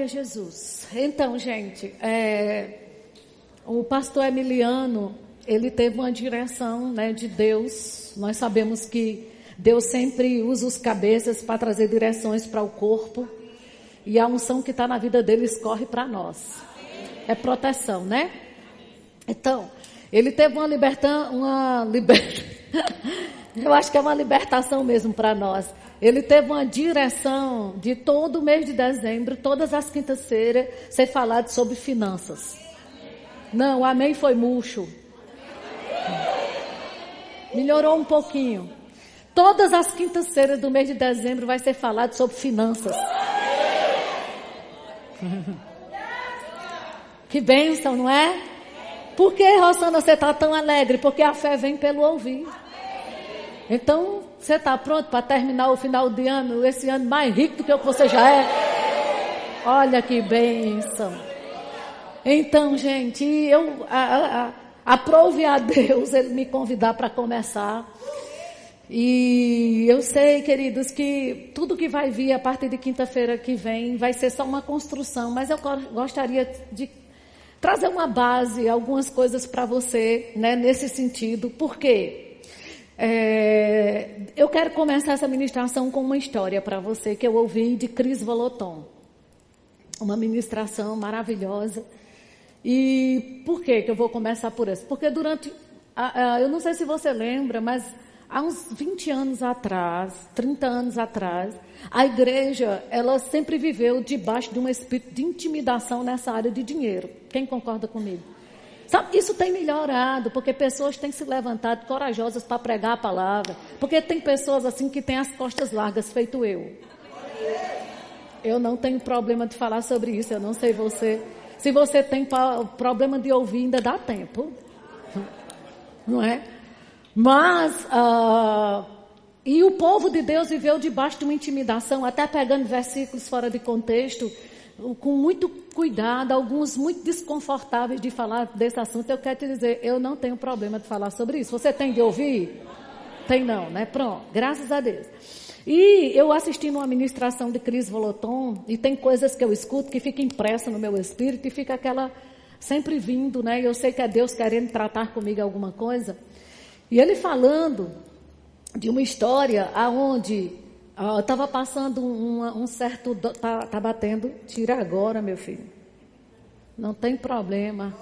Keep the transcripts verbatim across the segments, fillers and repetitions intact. Glória a Jesus. Então, gente, é, o pastor Emiliano, ele teve uma direção, né, de Deus. Nós sabemos que Deus sempre usa os cabeças para trazer direções para o corpo. E a unção que está na vida dele escorre para nós. É proteção, né? Então, ele teve uma libertação, uma liber... eu acho que é uma libertação mesmo para nós. Ele teve uma direção de todo mês de dezembro, todas as quintas-feiras, ser falado sobre finanças. Não, o amém foi murcho. Melhorou um pouquinho. Todas as quintas-feiras do mês de dezembro vai ser falado sobre finanças. Que bênção, não é? Por que, Rosana, você está tão alegre? Porque a fé vem pelo ouvir. Então, você está pronto para terminar o final de ano, esse ano mais rico do que o que você já é? Olha que bênção. Então, gente, eu aprove a, a, a Deus ele me convidar para começar. E eu sei, queridos, que tudo que vai vir a partir de quinta-feira que vem vai ser só uma construção, mas eu gostaria de trazer uma base, algumas coisas para você, né, nesse sentido. Por quê? É, eu quero começar essa ministração com uma história para você que eu ouvi de Chris Voloton. Uma ministração maravilhosa. E por que que eu vou começar por essa? Porque durante... A, a, eu não sei se você lembra, mas... Há uns vinte anos atrás, trinta anos atrás, a igreja, ela sempre viveu debaixo de um espírito de intimidação nessa área de dinheiro. Quem concorda comigo? Sabe, isso tem melhorado, porque pessoas têm se levantado corajosas para pregar a palavra. Porque tem pessoas assim que têm as costas largas, feito eu. Eu não tenho problema de falar sobre isso, eu não sei você. Se você tem problema de ouvir, ainda dá tempo. Não é? Mas, uh, e o povo de Deus viveu debaixo de uma intimidação, até pegando versículos fora de contexto, com muito cuidado, alguns muito desconfortáveis de falar desse assunto. Eu quero te dizer, eu não tenho problema de falar sobre isso. Você tem de ouvir? Tem não, né? Pronto, graças a Deus. E eu assisti numa ministração de Chris Voloton, e tem coisas que eu escuto que fica impressa no meu espírito e fica aquela sempre vindo, né? Eu sei que é Deus querendo tratar comigo alguma coisa. E ele falando de uma história onde estava uh, passando uma, um certo... Está tá batendo... Tira agora, meu filho. Não tem problema.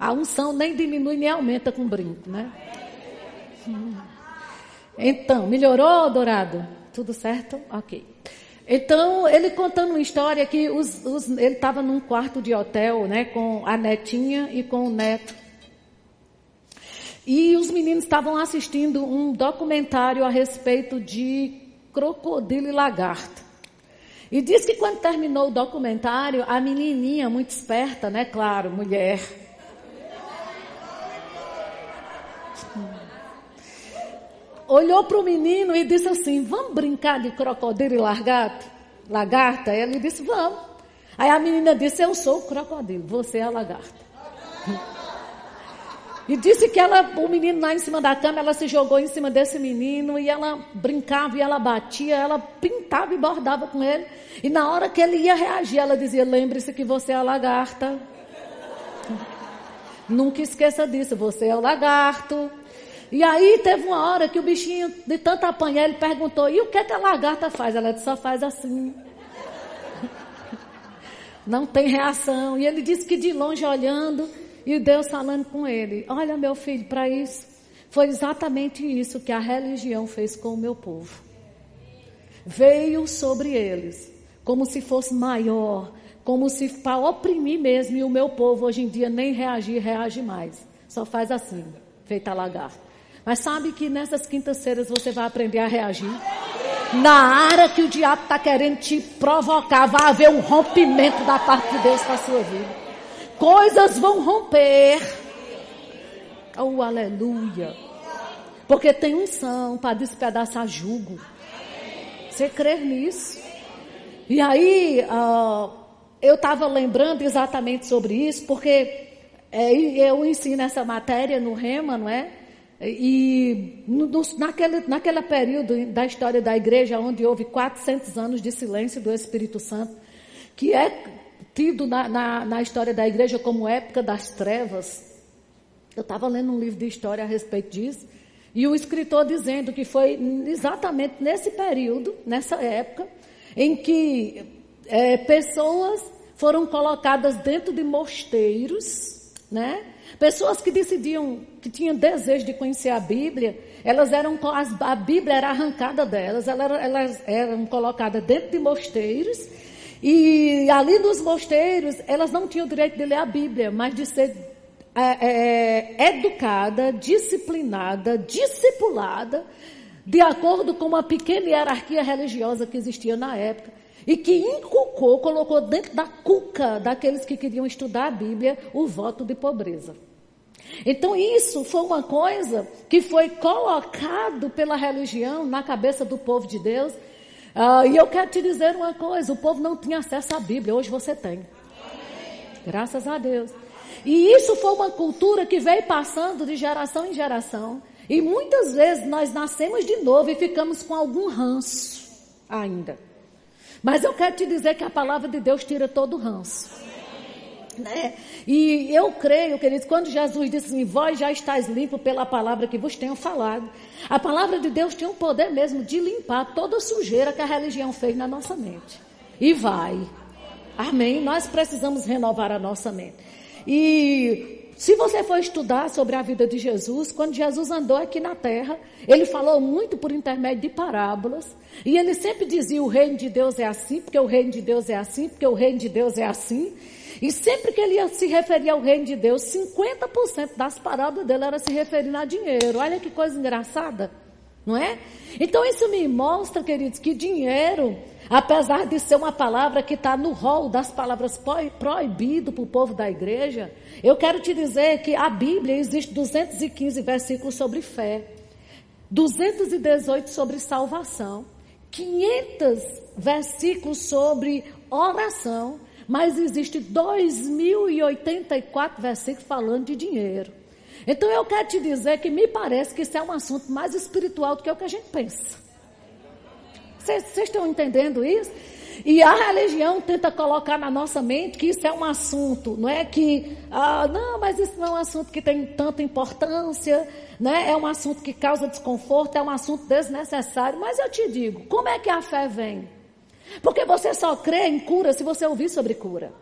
A unção nem diminui nem aumenta com brinco, né? Hum. Então, melhorou, Dourado? Tudo certo? Ok. Então, ele contando uma história que os, os, ele estava num quarto de hotel, né, com a netinha e com o neto. E os meninos estavam assistindo um documentário a respeito de crocodilo e lagarto. E diz que quando terminou o documentário, a menininha, muito esperta, né? Claro, mulher. Olhou para o menino e disse assim, vamos brincar de crocodilo e lagarto? Lagarta? Ele disse, vamos. Aí a menina disse, eu sou o crocodilo, você é a lagarta. E disse que ela, o menino lá em cima da cama, ela se jogou em cima desse menino e ela brincava e ela batia, ela pintava e bordava com ele. E na hora que ele ia reagir, ela dizia, lembre-se que você é a lagarta. Nunca esqueça disso, você é o lagarto. E aí teve uma hora que o bichinho, de tanto apanhar, ele perguntou, e o que é que a lagarta faz? Ela disse, só faz assim. Não tem reação. E ele disse que de longe olhando... E Deus falando com ele, olha meu filho, para isso, foi exatamente isso que a religião fez com o meu povo. Veio sobre eles, como se fosse maior, como se para oprimir mesmo, e o meu povo hoje em dia nem reagir, reage mais. Só faz assim, feita lagarta. Mas sabe que nessas quintas-feiras você vai aprender a reagir? Na área que o diabo está querendo te provocar, vai haver um rompimento da parte de Deus para a sua vida. Coisas vão romper. Oh, aleluia. Porque tem unção para despedaçar jugo. Você crê nisso? E aí, uh, eu estava lembrando exatamente sobre isso, porque é, eu ensino essa matéria no Rema, não é? E no, no, naquele, naquele período da história da igreja, onde houve quatrocentos anos de silêncio do Espírito Santo, que é tido na, na, na história da igreja como época das trevas. Eu estava lendo um livro de história a respeito disso, e o escritor dizendo que foi exatamente nesse período, nessa época, em que é, pessoas foram colocadas dentro de mosteiros, né? Pessoas que decidiam, que tinham desejo de conhecer a Bíblia, elas eram, a Bíblia era arrancada delas, elas, elas eram colocadas dentro de mosteiros, e ali nos mosteiros elas não tinham o direito de ler a Bíblia, mas de ser é, é, educada, disciplinada, discipulada, de acordo com uma pequena hierarquia religiosa que existia na época, e que inculcou, colocou dentro da cuca daqueles que queriam estudar a Bíblia, o voto de pobreza. Então isso foi uma coisa que foi colocado pela religião na cabeça do povo de Deus. Ah, e eu quero te dizer uma coisa, o povo não tinha acesso à Bíblia, hoje você tem. Graças a Deus. E isso foi uma cultura que veio passando de geração em geração, e muitas vezes nós nascemos de novo e ficamos com algum ranço ainda. Mas eu quero te dizer que a palavra de Deus tira todo o ranço. Né? E eu creio, queridos, quando Jesus disse assim, vós já estáis limpos pela palavra que vos tenho falado. A palavra de Deus tem o poder mesmo de limpar toda a sujeira que a religião fez na nossa mente. E vai. Amém? Nós precisamos renovar a nossa mente. E se você for estudar sobre a vida de Jesus, quando Jesus andou aqui na terra, ele falou muito por intermédio de parábolas. E ele sempre dizia, o reino de Deus é assim, porque o reino de Deus é assim, porque o reino de Deus é assim. E sempre que ele ia se referir ao reino de Deus, cinquenta por cento das parábolas dele era se referir a dinheiro. Olha que coisa engraçada, não é? Então isso me mostra, queridos, que dinheiro, apesar de ser uma palavra que está no rol das palavras proibido para o povo da igreja, eu quero te dizer que a Bíblia existe duzentos e quinze versículos sobre fé, duzentos e dezoito sobre salvação, quinhentos versículos sobre oração, mas existe dois mil e oitenta e quatro versículos falando de dinheiro. Então eu quero te dizer que me parece que isso é um assunto mais espiritual do que é o que a gente pensa. Vocês estão entendendo isso? E a religião tenta colocar na nossa mente que isso é um assunto, não é que, ah, não, mas isso não é um assunto que tem tanta importância, né? É um assunto que causa desconforto, é um assunto desnecessário. Mas eu te digo, como é que a fé vem? Porque você só crê em cura se você ouvir sobre cura.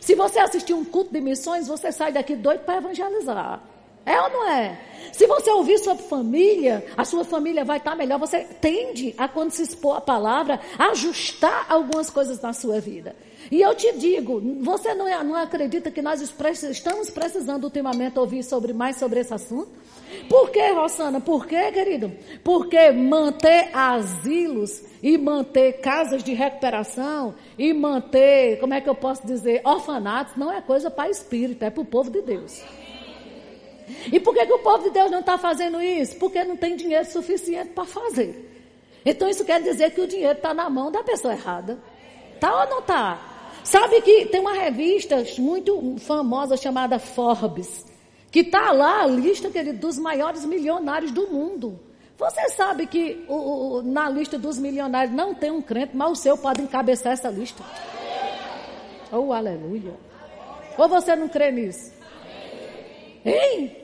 Se você assistir um culto de missões, você sai daqui doido para evangelizar. É ou não é? Se você ouvir sua família, a sua família vai estar melhor. Você tende a, quando se expor a palavra, ajustar algumas coisas na sua vida. E eu te digo, você não, é, não acredita que nós estamos precisando ultimamente ouvir sobre, mais sobre esse assunto? Por quê, Rosana? Por quê, querido? Porque manter asilos e manter casas de recuperação e manter, como é que eu posso dizer, orfanatos, não é coisa para espírito, é para o povo de Deus. E por que, que o povo de Deus não está fazendo isso? Porque não tem dinheiro suficiente para fazer. Então isso quer dizer que o dinheiro está na mão da pessoa errada. Está ou não está? Sabe que tem uma revista muito famosa chamada Forbes, que está lá a lista, querido, dos maiores milionários do mundo. Você sabe que o, o, na lista dos milionários não tem um crente, mas o seu pode encabeçar essa lista. Oh, aleluia. Ou você não crê nisso? Hein?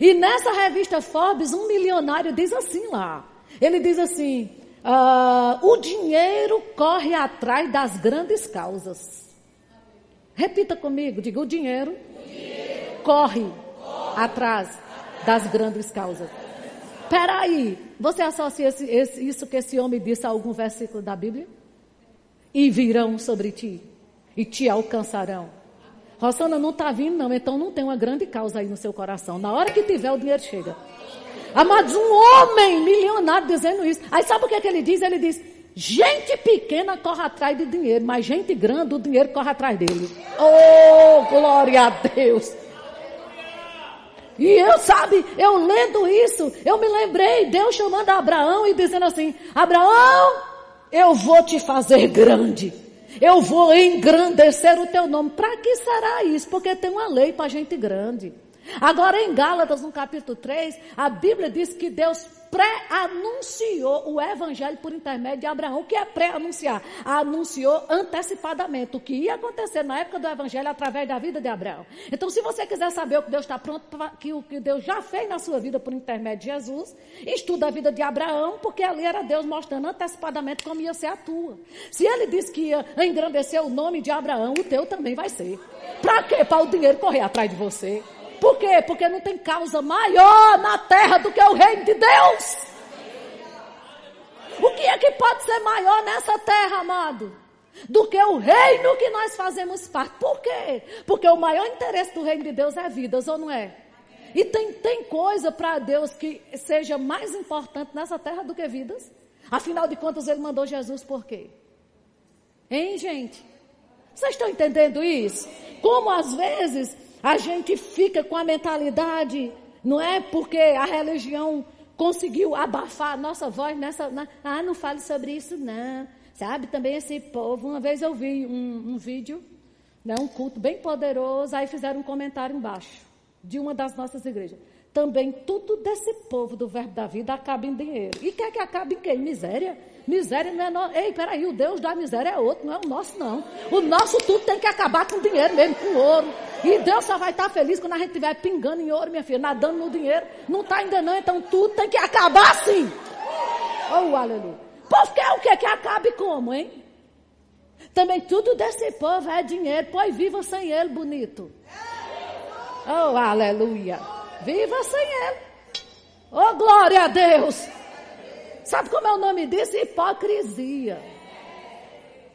E nessa revista Forbes, um milionário diz assim lá, ele diz assim, ah, o dinheiro corre atrás das grandes causas. Repita comigo, diga, o dinheiro, o dinheiro corre, corre atrás, atrás das grandes causas. Peraí, você associa esse, esse, isso que esse homem disse a algum versículo da Bíblia? E virão sobre ti, e te alcançarão. Rosana, não está vindo não, então não tem uma grande causa aí no seu coração. Na hora que tiver, o dinheiro chega. Amados, um homem milionário dizendo isso. Aí sabe o que, é que ele diz? Ele diz, gente pequena corre atrás de dinheiro, mas gente grande, o dinheiro corre atrás dele. Oh, glória a Deus! E eu, sabe, eu lendo isso, eu me lembrei, Deus chamando a Abraão e dizendo assim, Abraão, eu vou te fazer grande. Eu vou engrandecer o teu nome. Para que será isso? Porque tem uma lei para gente grande. Agora em Gálatas, no capítulo três, a Bíblia diz que Deus pré-anunciou o evangelho por intermédio de Abraão. O que é pré-anunciar? Anunciou antecipadamente o que ia acontecer na época do evangelho através da vida de Abraão. Então, se você quiser saber o que Deus está pronto, pra, que o que Deus já fez na sua vida por intermédio de Jesus, estuda a vida de Abraão, porque ali era Deus mostrando antecipadamente como ia ser a tua. Se ele disse que ia engrandecer o nome de Abraão, o teu também vai ser. Para quê? Para o dinheiro correr atrás de você. Por quê? Porque não tem causa maior na terra do que o reino de Deus. O que é que pode ser maior nessa terra, amado? Do que o reino que nós fazemos parte. Por quê? Porque o maior interesse do reino de Deus é vidas, ou não é? E tem, tem coisa para Deus que seja mais importante nessa terra do que vidas? Afinal de contas, ele mandou Jesus por quê? Hein, gente? Vocês estão entendendo isso? Como às vezes a gente fica com a mentalidade, não é porque a religião conseguiu abafar a nossa voz nessa... Na, ah, não fale sobre isso, não. Sabe, também esse povo, uma vez eu vi um, um vídeo, né, um culto bem poderoso, aí fizeram um comentário embaixo, de uma das nossas igrejas. Também tudo desse povo do Verbo da Vida acaba em dinheiro. E quer que acabe em quê? Em miséria? Miséria não é nosso. Ei, peraí, o Deus da miséria é outro, não é o nosso, não. O nosso tudo tem que acabar com dinheiro mesmo, com ouro. E Deus só vai estar feliz quando a gente estiver pingando em ouro, minha filha, nadando no dinheiro. Não está ainda não, então tudo tem que acabar assim. Oh, aleluia. Povo quer o quê? Que acabe como, hein? Também tudo desse povo é dinheiro, pois viva sem ele, bonito. Oh, aleluia. Viva sem ele. Oh, glória a Deus. Sabe como é o nome disso? Hipocrisia.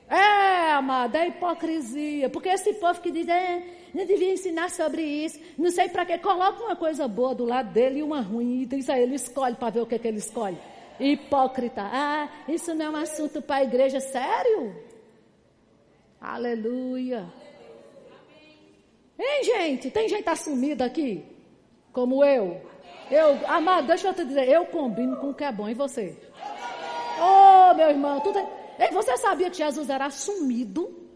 É, amada, é hipocrisia. Porque esse povo que diz, é, não devia ensinar sobre isso, não sei para quê. Coloca uma coisa boa do lado dele e uma ruim. E isso aí ele escolhe para ver o que, que ele escolhe. Hipócrita. Ah, isso não é um assunto para a igreja. Sério? Aleluia. Hein, gente? Tem gente assumida aqui? Como eu? Eu, amado, deixa eu te dizer, eu combino com o que é bom, e você? Oh, meu irmão, tudo... Ei, você sabia que Jesus era assumido?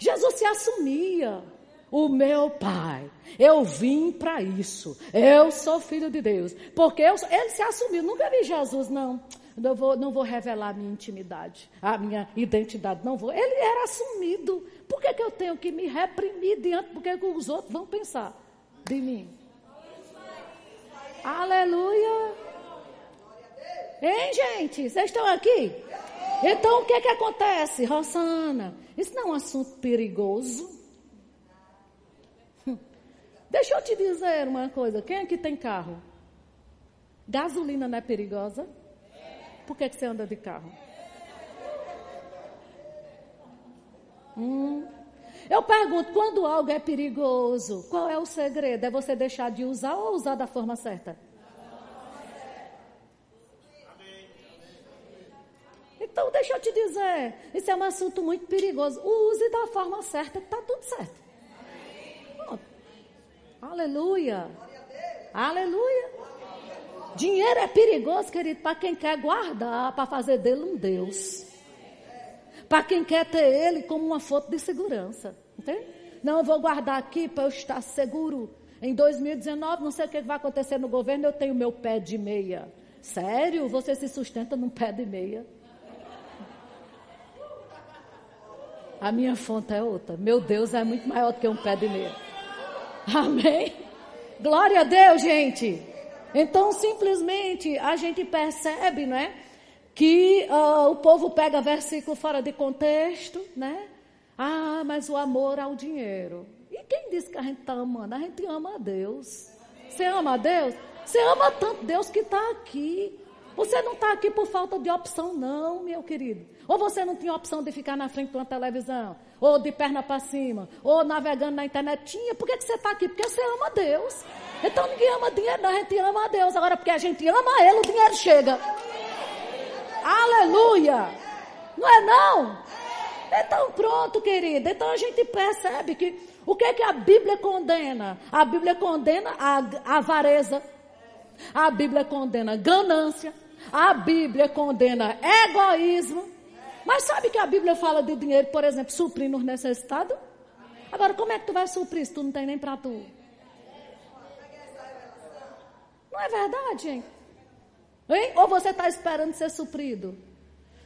Jesus se assumia. O meu pai, eu vim para isso, eu sou filho de Deus, porque eu, ele se assumiu. Nunca vi Jesus, não, não vou, não vou revelar a minha intimidade, a minha identidade, não vou. Ele era assumido. Por que, que eu tenho que me reprimir diante, porque os outros vão pensar de mim? Aleluia! Hein, gente? Vocês estão aqui? Então, o que é que acontece? Rosana, isso não é um assunto perigoso? Deixa eu te dizer uma coisa. Quem aqui tem carro? Gasolina não é perigosa? Por que, que você anda de carro? Hum... Eu pergunto, quando algo é perigoso, qual é o segredo? É você deixar de usar ou usar da forma certa? Então, deixa eu te dizer, isso é um assunto muito perigoso. Use da forma certa, que está tudo certo. Pronto. Aleluia. Aleluia. Dinheiro é perigoso, querido, para quem quer guardar, para fazer dele um Deus. Para quem quer ter ele como uma fonte de segurança. Entende? Não, eu vou guardar aqui para eu estar seguro. Em dois mil e dezenove, não sei o que vai acontecer no governo, eu tenho meu pé de meia. Sério? Você se sustenta num pé de meia? A minha fonte é outra. Meu Deus é muito maior do que um pé de meia. Amém? Glória a Deus, gente. Então, simplesmente, a gente percebe, não é? Que uh, o povo pega versículo fora de contexto, né? Ah, mas o amor ao dinheiro. E quem disse que a gente está amando? A gente ama a Deus. Você ama a Deus? Você ama tanto Deus que está aqui. Você não está aqui por falta de opção, não, meu querido. Ou você não tinha opção de ficar na frente de uma televisão, ou de perna para cima, ou navegando na internet. Tinha. Por que, que você está aqui? Porque você ama Deus. Então ninguém ama dinheiro, não. A gente ama a Deus. Agora, porque a gente ama Ele, o dinheiro chega. Aleluia! Não é não? Então pronto, querida. Então a gente percebe que o que é que a Bíblia condena? A Bíblia condena a avareza. A Bíblia condena ganância. A Bíblia condena egoísmo. Mas sabe que a Bíblia fala de dinheiro, por exemplo, suprindo os necessitados? Agora, como é que tu vai suprir se tu não tem nem para tu? Não é verdade, hein? hein? Ou você está esperando ser suprido?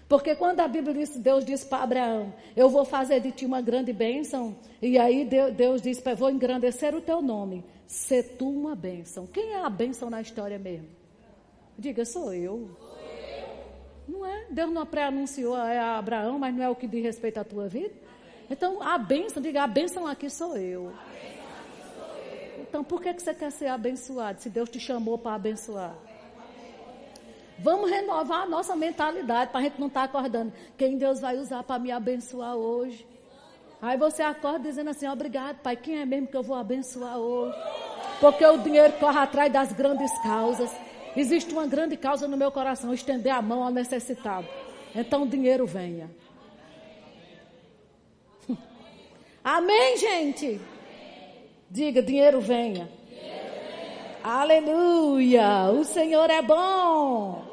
Porque quando a Bíblia diz, Deus disse para Abraão, eu vou fazer de ti uma grande bênção, e aí Deus disse, vou engrandecer o teu nome, se tu uma bênção. Quem é a bênção na história mesmo? Diga, sou eu. Não é? Deus não pré-anunciou a Abraão, mas não é o que diz respeito à tua vida? Então, a bênção, diga, a bênção aqui sou eu. Então, por que você quer ser abençoado, se Deus te chamou para abençoar? Vamos renovar a nossa mentalidade para a gente não estar tá acordando. Quem Deus vai usar para me abençoar hoje? Aí você acorda dizendo assim, obrigado, Pai, quem é mesmo que eu vou abençoar hoje? Porque o dinheiro corre atrás das grandes causas. Existe uma grande causa no meu coração, estender a mão ao necessitado. Então o dinheiro venha. Amém, gente? Diga, dinheiro venha. Aleluia, o Senhor é bom.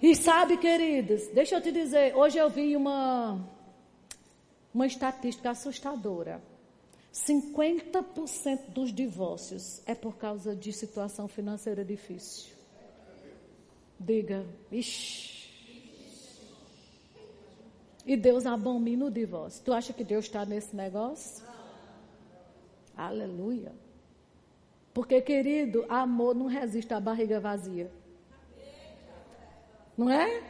E sabe, queridos, deixa eu te dizer, hoje eu vi uma, uma estatística assustadora. cinquenta por cento dos divórcios é por causa de situação financeira difícil. Diga, ixi. E Deus abomina o divórcio. Tu acha que Deus está nesse negócio? Aleluia. Porque, querido, amor não resiste à barriga vazia. Não é?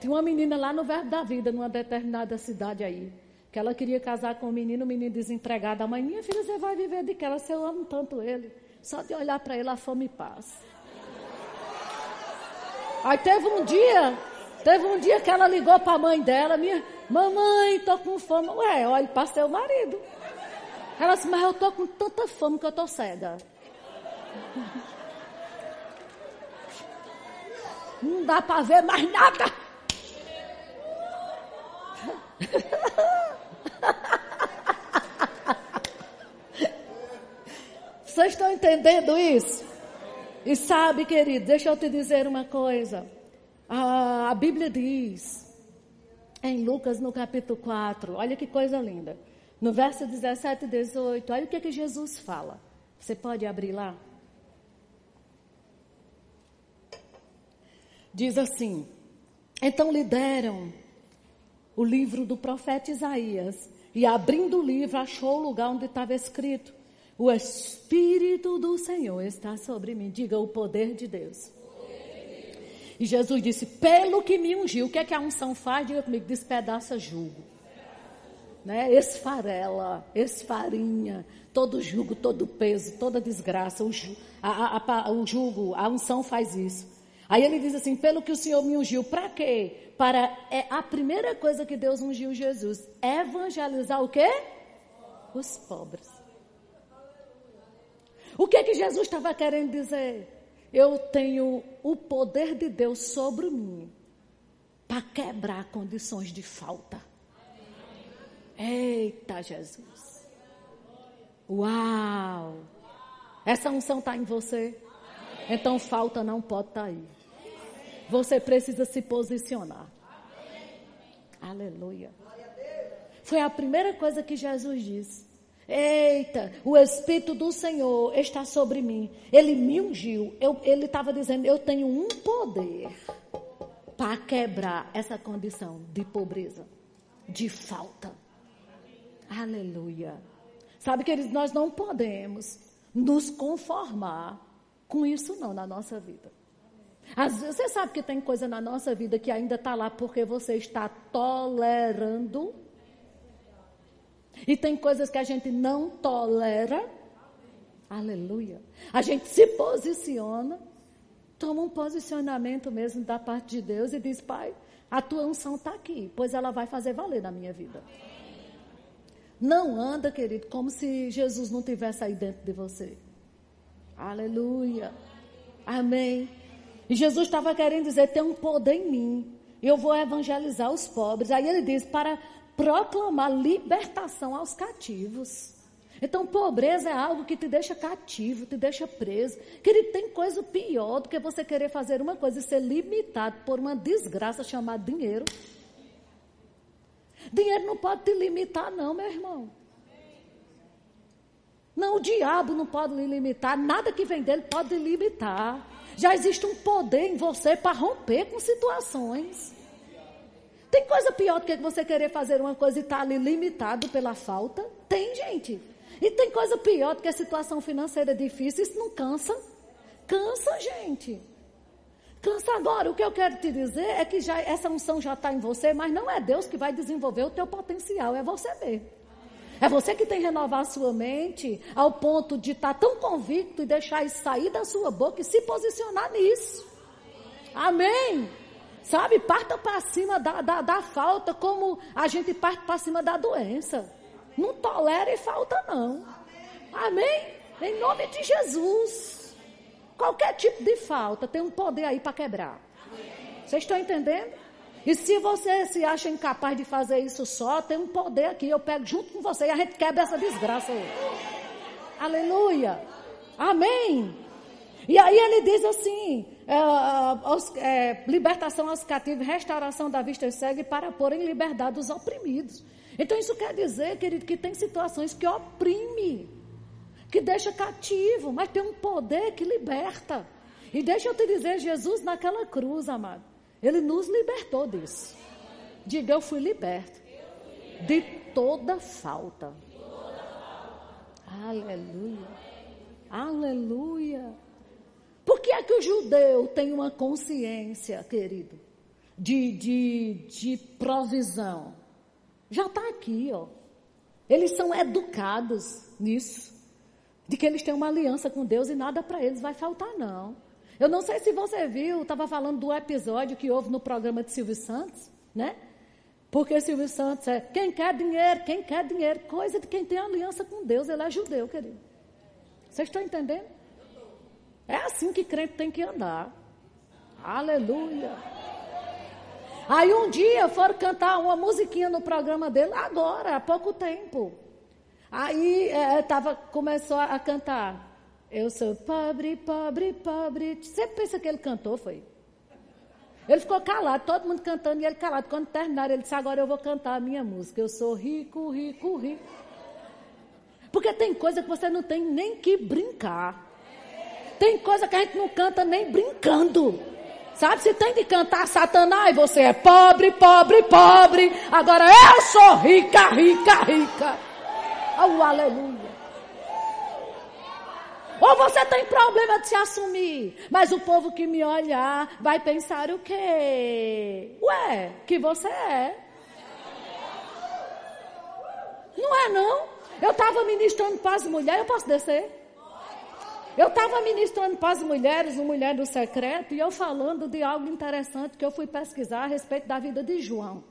Tem uma menina lá no Verbo da Vida, numa determinada cidade aí, que ela queria casar com um menino, um menino desempregado. A mãe, minha filha, você vai viver de que ela, se eu amo tanto ele. Só de olhar para ele, a fome passa. Aí teve um dia, teve um dia que ela ligou para a mãe dela, minha, mamãe, estou com fome. Ué, olha, passei o marido. Ela disse, mas eu estou com tanta fome que eu estou cega. Não dá para ver mais nada. Vocês estão entendendo isso? E sabe, querido, deixa eu te dizer uma coisa. A, a Bíblia diz em Lucas no capítulo quatro, olha que coisa linda, no verso dezessete e dezoito, olha o que, que Jesus fala. Você pode abrir lá? Diz assim, então lhe deram o livro do profeta Isaías, e abrindo o livro, achou o lugar onde estava escrito, o Espírito do Senhor está sobre mim, diga o poder de Deus. E Jesus disse, pelo que me ungiu, o que é que a unção faz? Diga comigo, despedaça jugo, né? Esfarela, esfarinha, todo jugo, todo peso, toda desgraça, o jugo, a, a, a, o jugo, a unção faz isso. Aí ele diz assim, pelo que o Senhor me ungiu, para quê? Para, é a primeira coisa que Deus ungiu Jesus, evangelizar o quê? Os pobres. O que que Jesus estava querendo dizer? Eu tenho o poder de Deus sobre mim, para quebrar condições de falta. Eita Jesus! Uau! Essa unção está em você? Então falta não pode estar tá aí. Você precisa se posicionar. Amém. Aleluia. Foi a primeira coisa que Jesus disse. Eita, o Espírito do Senhor está sobre mim. Ele me ungiu. Eu, ele estava dizendo, eu tenho um poder para quebrar essa condição de pobreza, de falta. Amém. Aleluia. Sabe, queridos, nós não podemos nos conformar com isso não na nossa vida. Às vezes, você sabe que tem coisa na nossa vida que ainda está lá porque você está tolerando. E tem coisas que a gente não tolera. Aleluia. A gente se posiciona, toma um posicionamento mesmo da parte de Deus e diz, Pai, a tua unção está aqui, pois ela vai fazer valer na minha vida. Não anda, querido, como se Jesus não tivesse aí dentro de você. Aleluia. Amém. E Jesus estava querendo dizer, tem um poder em mim, eu vou evangelizar os pobres. Aí ele diz, para proclamar libertação aos cativos. Então, pobreza é algo que te deixa cativo, te deixa preso. Querido, tem coisa pior do que você querer fazer uma coisa e ser limitado por uma desgraça chamada dinheiro. Dinheiro não pode te limitar, não, meu irmão. Não, o diabo não pode lhe limitar, nada que vem dele pode lhe limitar. já existe um poder em você para romper com situações. Tem coisa pior do que você querer fazer uma coisa e estar ali limitado pela falta? Tem, gente. E tem coisa pior do que a situação financeira difícil. Isso não cansa? Cansa, gente. Cansa agora. O que eu quero te dizer é que já, essa unção já está em você, mas não é Deus que vai desenvolver o teu potencial, é você mesmo. É você que tem que renovar a sua mente ao ponto de estar tão convicto e deixar isso sair da sua boca e se posicionar nisso. Amém? Sabe? Parta para cima da, da, da falta como a gente parte para cima da doença. Não tolere falta, não. Amém? Em nome de Jesus. Qualquer tipo de falta tem um poder aí para quebrar. Vocês estão entendendo? E se você se acha incapaz de fazer isso só, tem um poder aqui. Eu pego junto com você e a gente quebra essa desgraça aí. Aleluia. Amém. E aí ele diz assim, é, é, libertação aos cativos, restauração da vista cega, para pôr em liberdade os oprimidos. Então isso quer dizer, querido, que tem situações que oprime, que deixa cativo, mas tem um poder que liberta. E deixa eu te dizer, Jesus naquela cruz, amado, ele nos libertou disso. Diga, eu fui liberto de toda falta. Aleluia. Aleluia. Por que é que o judeu tem uma consciência, querido, de, de, de provisão? Já está aqui, ó. Eles são educados nisso, de que eles têm uma aliança com Deus e nada para eles vai faltar, não. Eu não sei se você viu, estava falando do episódio que houve no programa de Silvio Santos, né? Porque Silvio Santos é, quem quer dinheiro, quem quer dinheiro, coisa de quem tem aliança com Deus, ele é judeu, querido. Vocês estão entendendo? É assim que crente tem que andar. Aleluia. Aí um dia foram cantar uma musiquinha no programa dele, agora, há pouco tempo. Aí é, tava, começou a cantar, eu sou pobre, pobre, pobre. Você pensa que ele cantou, foi? Ele ficou calado, todo mundo cantando e ele calado. Quando terminaram, ele disse, agora eu vou cantar a minha música. Eu sou rico, rico, rico. Porque tem coisa que você não tem nem que brincar. Tem coisa que a gente não canta nem brincando. Sabe, se tem de cantar Satanás, você é pobre, pobre, pobre. Agora eu sou rica, rica, rica. Oh, aleluia. Ou você tem problema de se assumir, mas o povo que me olhar vai pensar o quê? Ué, que você é. Não é, não? Eu estava ministrando para as mulheres, eu posso descer? Eu estava ministrando para as mulheres, o Mulher do Secreto, e eu falando de algo interessante que eu fui pesquisar a respeito da vida de João.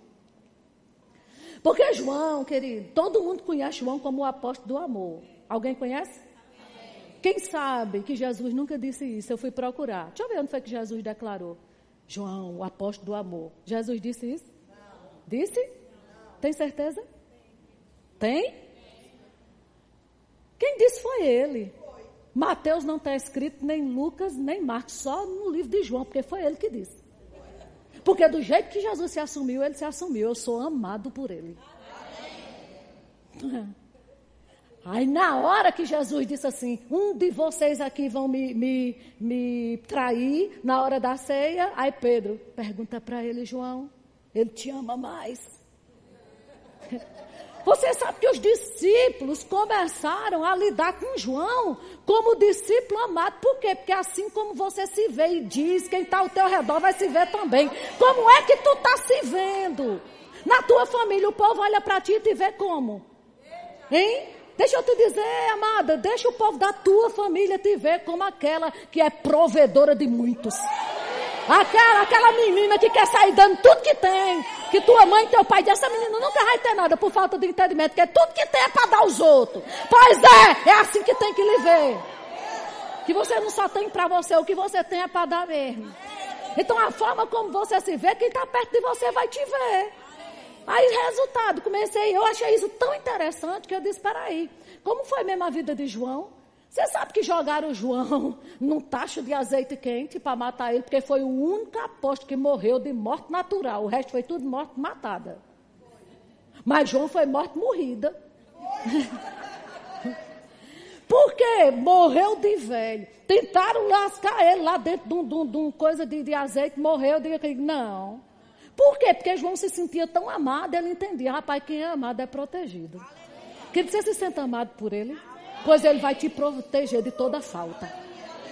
Porque João, querido, todo mundo conhece João como o apóstolo do amor. Alguém conhece? Amém. Quem sabe que Jesus nunca disse isso? Eu fui procurar. Deixa eu ver onde foi que Jesus declarou. João, o apóstolo do amor. Jesus disse isso? Não. Disse? Não. Tem certeza? Tem. Tem? Tem. Quem disse foi ele. Foi. Mateus não está escrito, nem Lucas, nem Marcos, só no livro de João, porque foi ele que disse. Porque do jeito que Jesus se assumiu, ele se assumiu. Eu sou amado por ele. Aí na hora que Jesus disse assim, um de vocês aqui vão me, me, me trair na hora da ceia. Aí Pedro pergunta para ele, João, ele te ama mais? Você sabe que os discípulos começaram a lidar com João como discípulo amado. Por quê? Porque assim como você se vê e diz, quem está ao teu redor vai se ver também. Como é que tu está se vendo? Na tua família, o povo olha para ti e te vê como? Hein? Deixa eu te dizer, amada, deixa o povo da tua família te ver como aquela que é provedora de muitos. Aquela, aquela menina que quer sair dando tudo que tem, que tua mãe e teu pai diz, essa menina nunca vai ter nada por falta de entendimento, que é tudo que tem é para dar aos outros. Pois é, é assim que tem que lhe ver. Que você não só tem para você, o que você tem é para dar mesmo. Então a forma como você se vê, quem está perto de você vai te ver. Aí resultado, comecei, eu achei isso tão interessante que eu disse, peraí, como foi mesmo a vida de João? Você sabe que jogaram o João num tacho de azeite quente para matar ele, porque foi o único apóstolo que morreu de morte natural. O resto foi tudo morte matada. Mas João foi morte morrida. Porque morreu de velho. Tentaram lascar ele lá dentro de um, de um, de um coisa de, de azeite, morreu de velho. Não. Por quê? Porque João se sentia tão amado, ele entendia, rapaz, quem é amado é protegido. Quem você se sente amado por ele? Pois ele vai te proteger de toda falta.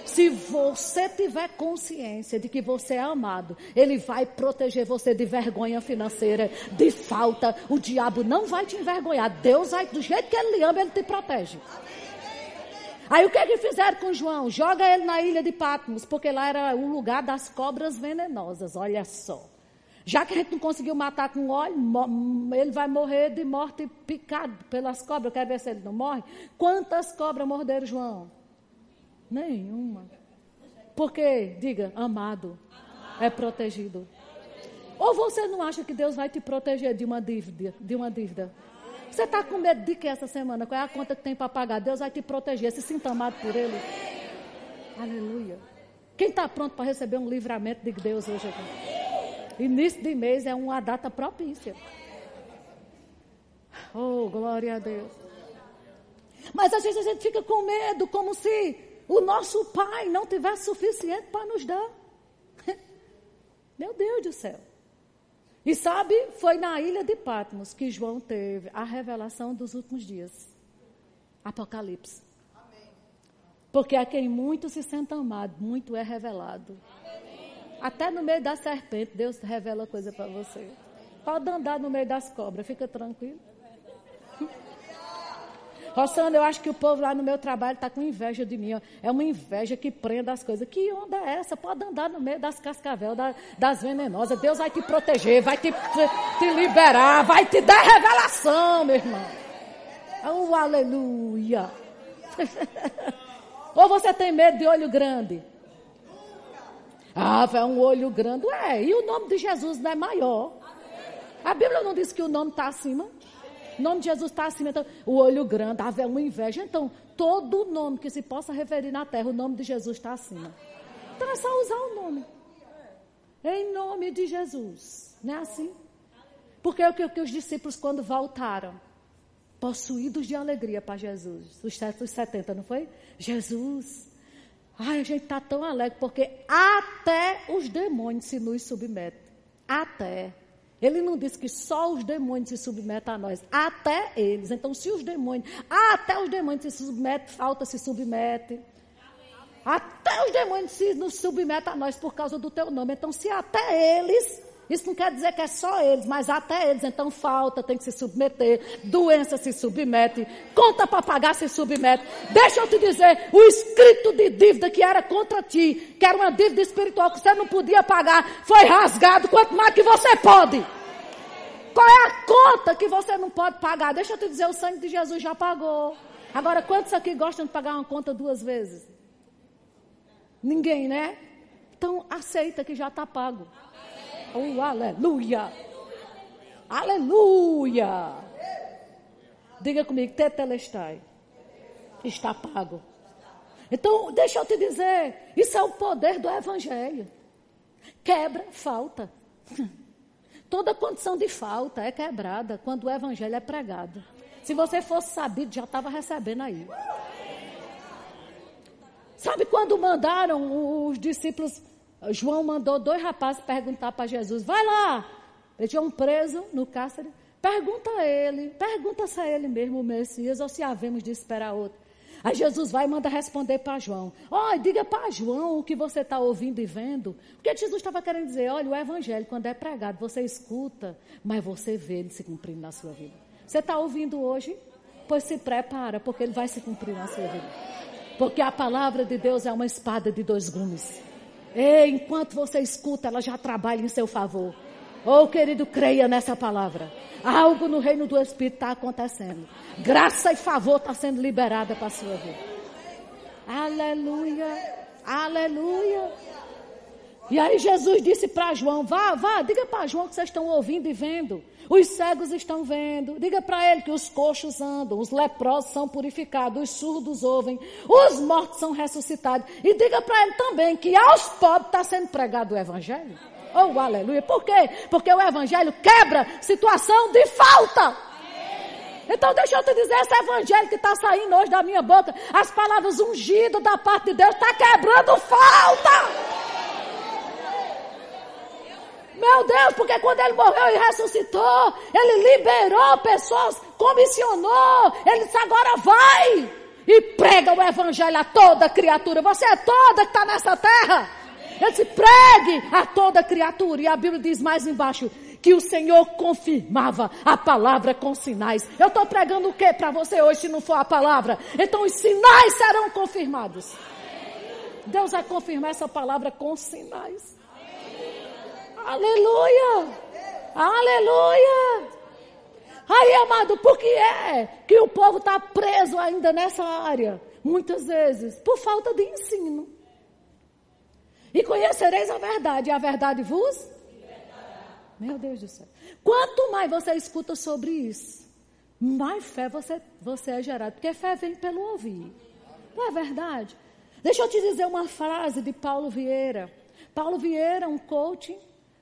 Se você tiver consciência de que você é amado, ele vai proteger você de vergonha financeira, de falta. O diabo não vai te envergonhar. Deus vai, do jeito que ele lhe ama, ele te protege. Aí o que é que fizeram com João? Joga ele na ilha de Patmos, porque lá era o lugar das cobras venenosas. Olha só. Já que a gente não conseguiu matar com óleo, ele vai morrer de morte picado pelas cobras. Eu quero ver se ele não morre. Quantas cobras morderam João? Nenhuma. Porque, diga, amado, amado é protegido. Ou você não acha que Deus vai te proteger de uma dívida? De uma dívida? Você está com medo de que essa semana? Qual é a conta que tem para pagar? Deus vai te proteger. Se sinta amado por ele. Aleluia. Quem está pronto para receber um livramento de Deus hoje aqui? Início de mês é uma data propícia. Oh, glória a Deus. Mas às vezes a gente fica com medo, como se o nosso Pai não tivesse suficiente para nos dar. Meu Deus do céu. E sabe, foi na ilha de Patmos que João teve a revelação dos últimos dias. Apocalipse. Amém. Porque a quem muito se sente amado, muito é revelado. Até no meio da serpente, Deus revela coisa para você. Pode andar no meio das cobras, fica tranquilo. Rosana, eu acho que o povo lá no meu trabalho está com inveja de mim. Ó. É uma inveja que prende as coisas. Que onda é essa? Pode andar no meio das cascavel, da, das venenosas. Deus vai te proteger, vai te, te, te liberar, vai te dar revelação, meu irmão. Oh, aleluia. Ou você tem medo de olho grande? Ah, é um olho grande. Ué, e o nome de Jesus não é maior? A Bíblia não diz que o nome está acima? O nome de Jesus está acima. Então, o olho grande, ah, é uma inveja. Então, todo nome que se possa referir na terra, o nome de Jesus está acima. Então, é só usar o nome. Em nome de Jesus. Não é assim? Porque é o que os discípulos, quando voltaram, possuídos de alegria para Jesus. Os setenta, não foi? Jesus... Ai, a gente está tão alegre, porque até os demônios se nos submetem. Até. Ele não disse que só os demônios se submetem a nós. Até eles. Então, se os demônios... Até os demônios se submetem, falta se submete. Até os demônios se nos submetem a nós por causa do teu nome. Então, se até eles... Isso não quer dizer que é só eles, mas até eles. Então, falta tem que se submeter, doença se submete, conta para pagar se submete. Deixa eu te dizer, o escrito de dívida que era contra ti, que era uma dívida espiritual que você não podia pagar, foi rasgado, quanto mais que você pode. Qual é a conta que você não pode pagar? Deixa eu te dizer, o sangue de Jesus já pagou. Agora, quantos aqui gostam de pagar uma conta duas vezes? Ninguém, né? Então, aceita que já está pago. Oh, aleluia. Aleluia. Aleluia. Diga comigo, tetelestai. Está pago. Então, deixa eu te dizer, isso é o poder do evangelho. Quebra falta. Toda condição de falta é quebrada quando o evangelho é pregado. Se você fosse sabido, já estava recebendo aí. Sabe quando mandaram os discípulos... João mandou dois rapazes perguntar para Jesus, vai lá, ele tinha um preso no cárcere, pergunta a ele, pergunta se é ele mesmo o Messias ou se havemos de esperar outro. Aí Jesus vai e manda responder para João, ó, oh, diga para João o que você está ouvindo e vendo, porque Jesus estava querendo dizer, olha, o evangelho quando é pregado, você escuta, mas você vê ele se cumprindo na sua vida. Você está ouvindo hoje? Pois se prepara, porque ele vai se cumprir na sua vida. Porque a palavra de Deus é uma espada de dois gumes. Ei, enquanto você escuta, ela já trabalha em seu favor. Oh, querido, creia nessa palavra. Algo no reino do Espírito está acontecendo. Graça e favor está sendo liberada para a sua vida. Aleluia, aleluia. E aí Jesus disse para João, vá, vá, diga para João que vocês estão ouvindo e vendo. Os cegos estão vendo. Diga para ele que os coxos andam, os leprosos são purificados, os surdos ouvem, os mortos são ressuscitados. E diga para ele também que aos pobres está sendo pregado o evangelho. Oh, aleluia. Por quê? Porque o evangelho quebra situação de falta. Amém. Então deixa eu te dizer, esse evangelho que está saindo hoje da minha boca, as palavras ungidas da parte de Deus, está quebrando falta. Meu Deus, porque quando ele morreu e ressuscitou, ele liberou pessoas, comissionou, ele disse, agora vai e prega o evangelho a toda criatura. Você é toda que está nessa terra. Ele disse, pregue a toda criatura. E a Bíblia diz mais embaixo que o Senhor confirmava a palavra com sinais. Eu estou pregando o que para você hoje se não for a palavra? Então os sinais serão confirmados. Deus vai confirmar essa palavra com sinais. Aleluia, aleluia. Aí, amado, por que é que o povo está preso ainda nessa área? Muitas vezes, por falta de ensino. E conhecereis a verdade, e a verdade vos? Meu Deus do céu. Quanto mais você escuta sobre isso, mais fé você, você é gerado. Porque fé vem pelo ouvir. Não é verdade? Deixa eu te dizer uma frase de Paulo Vieira. Paulo Vieira, um coach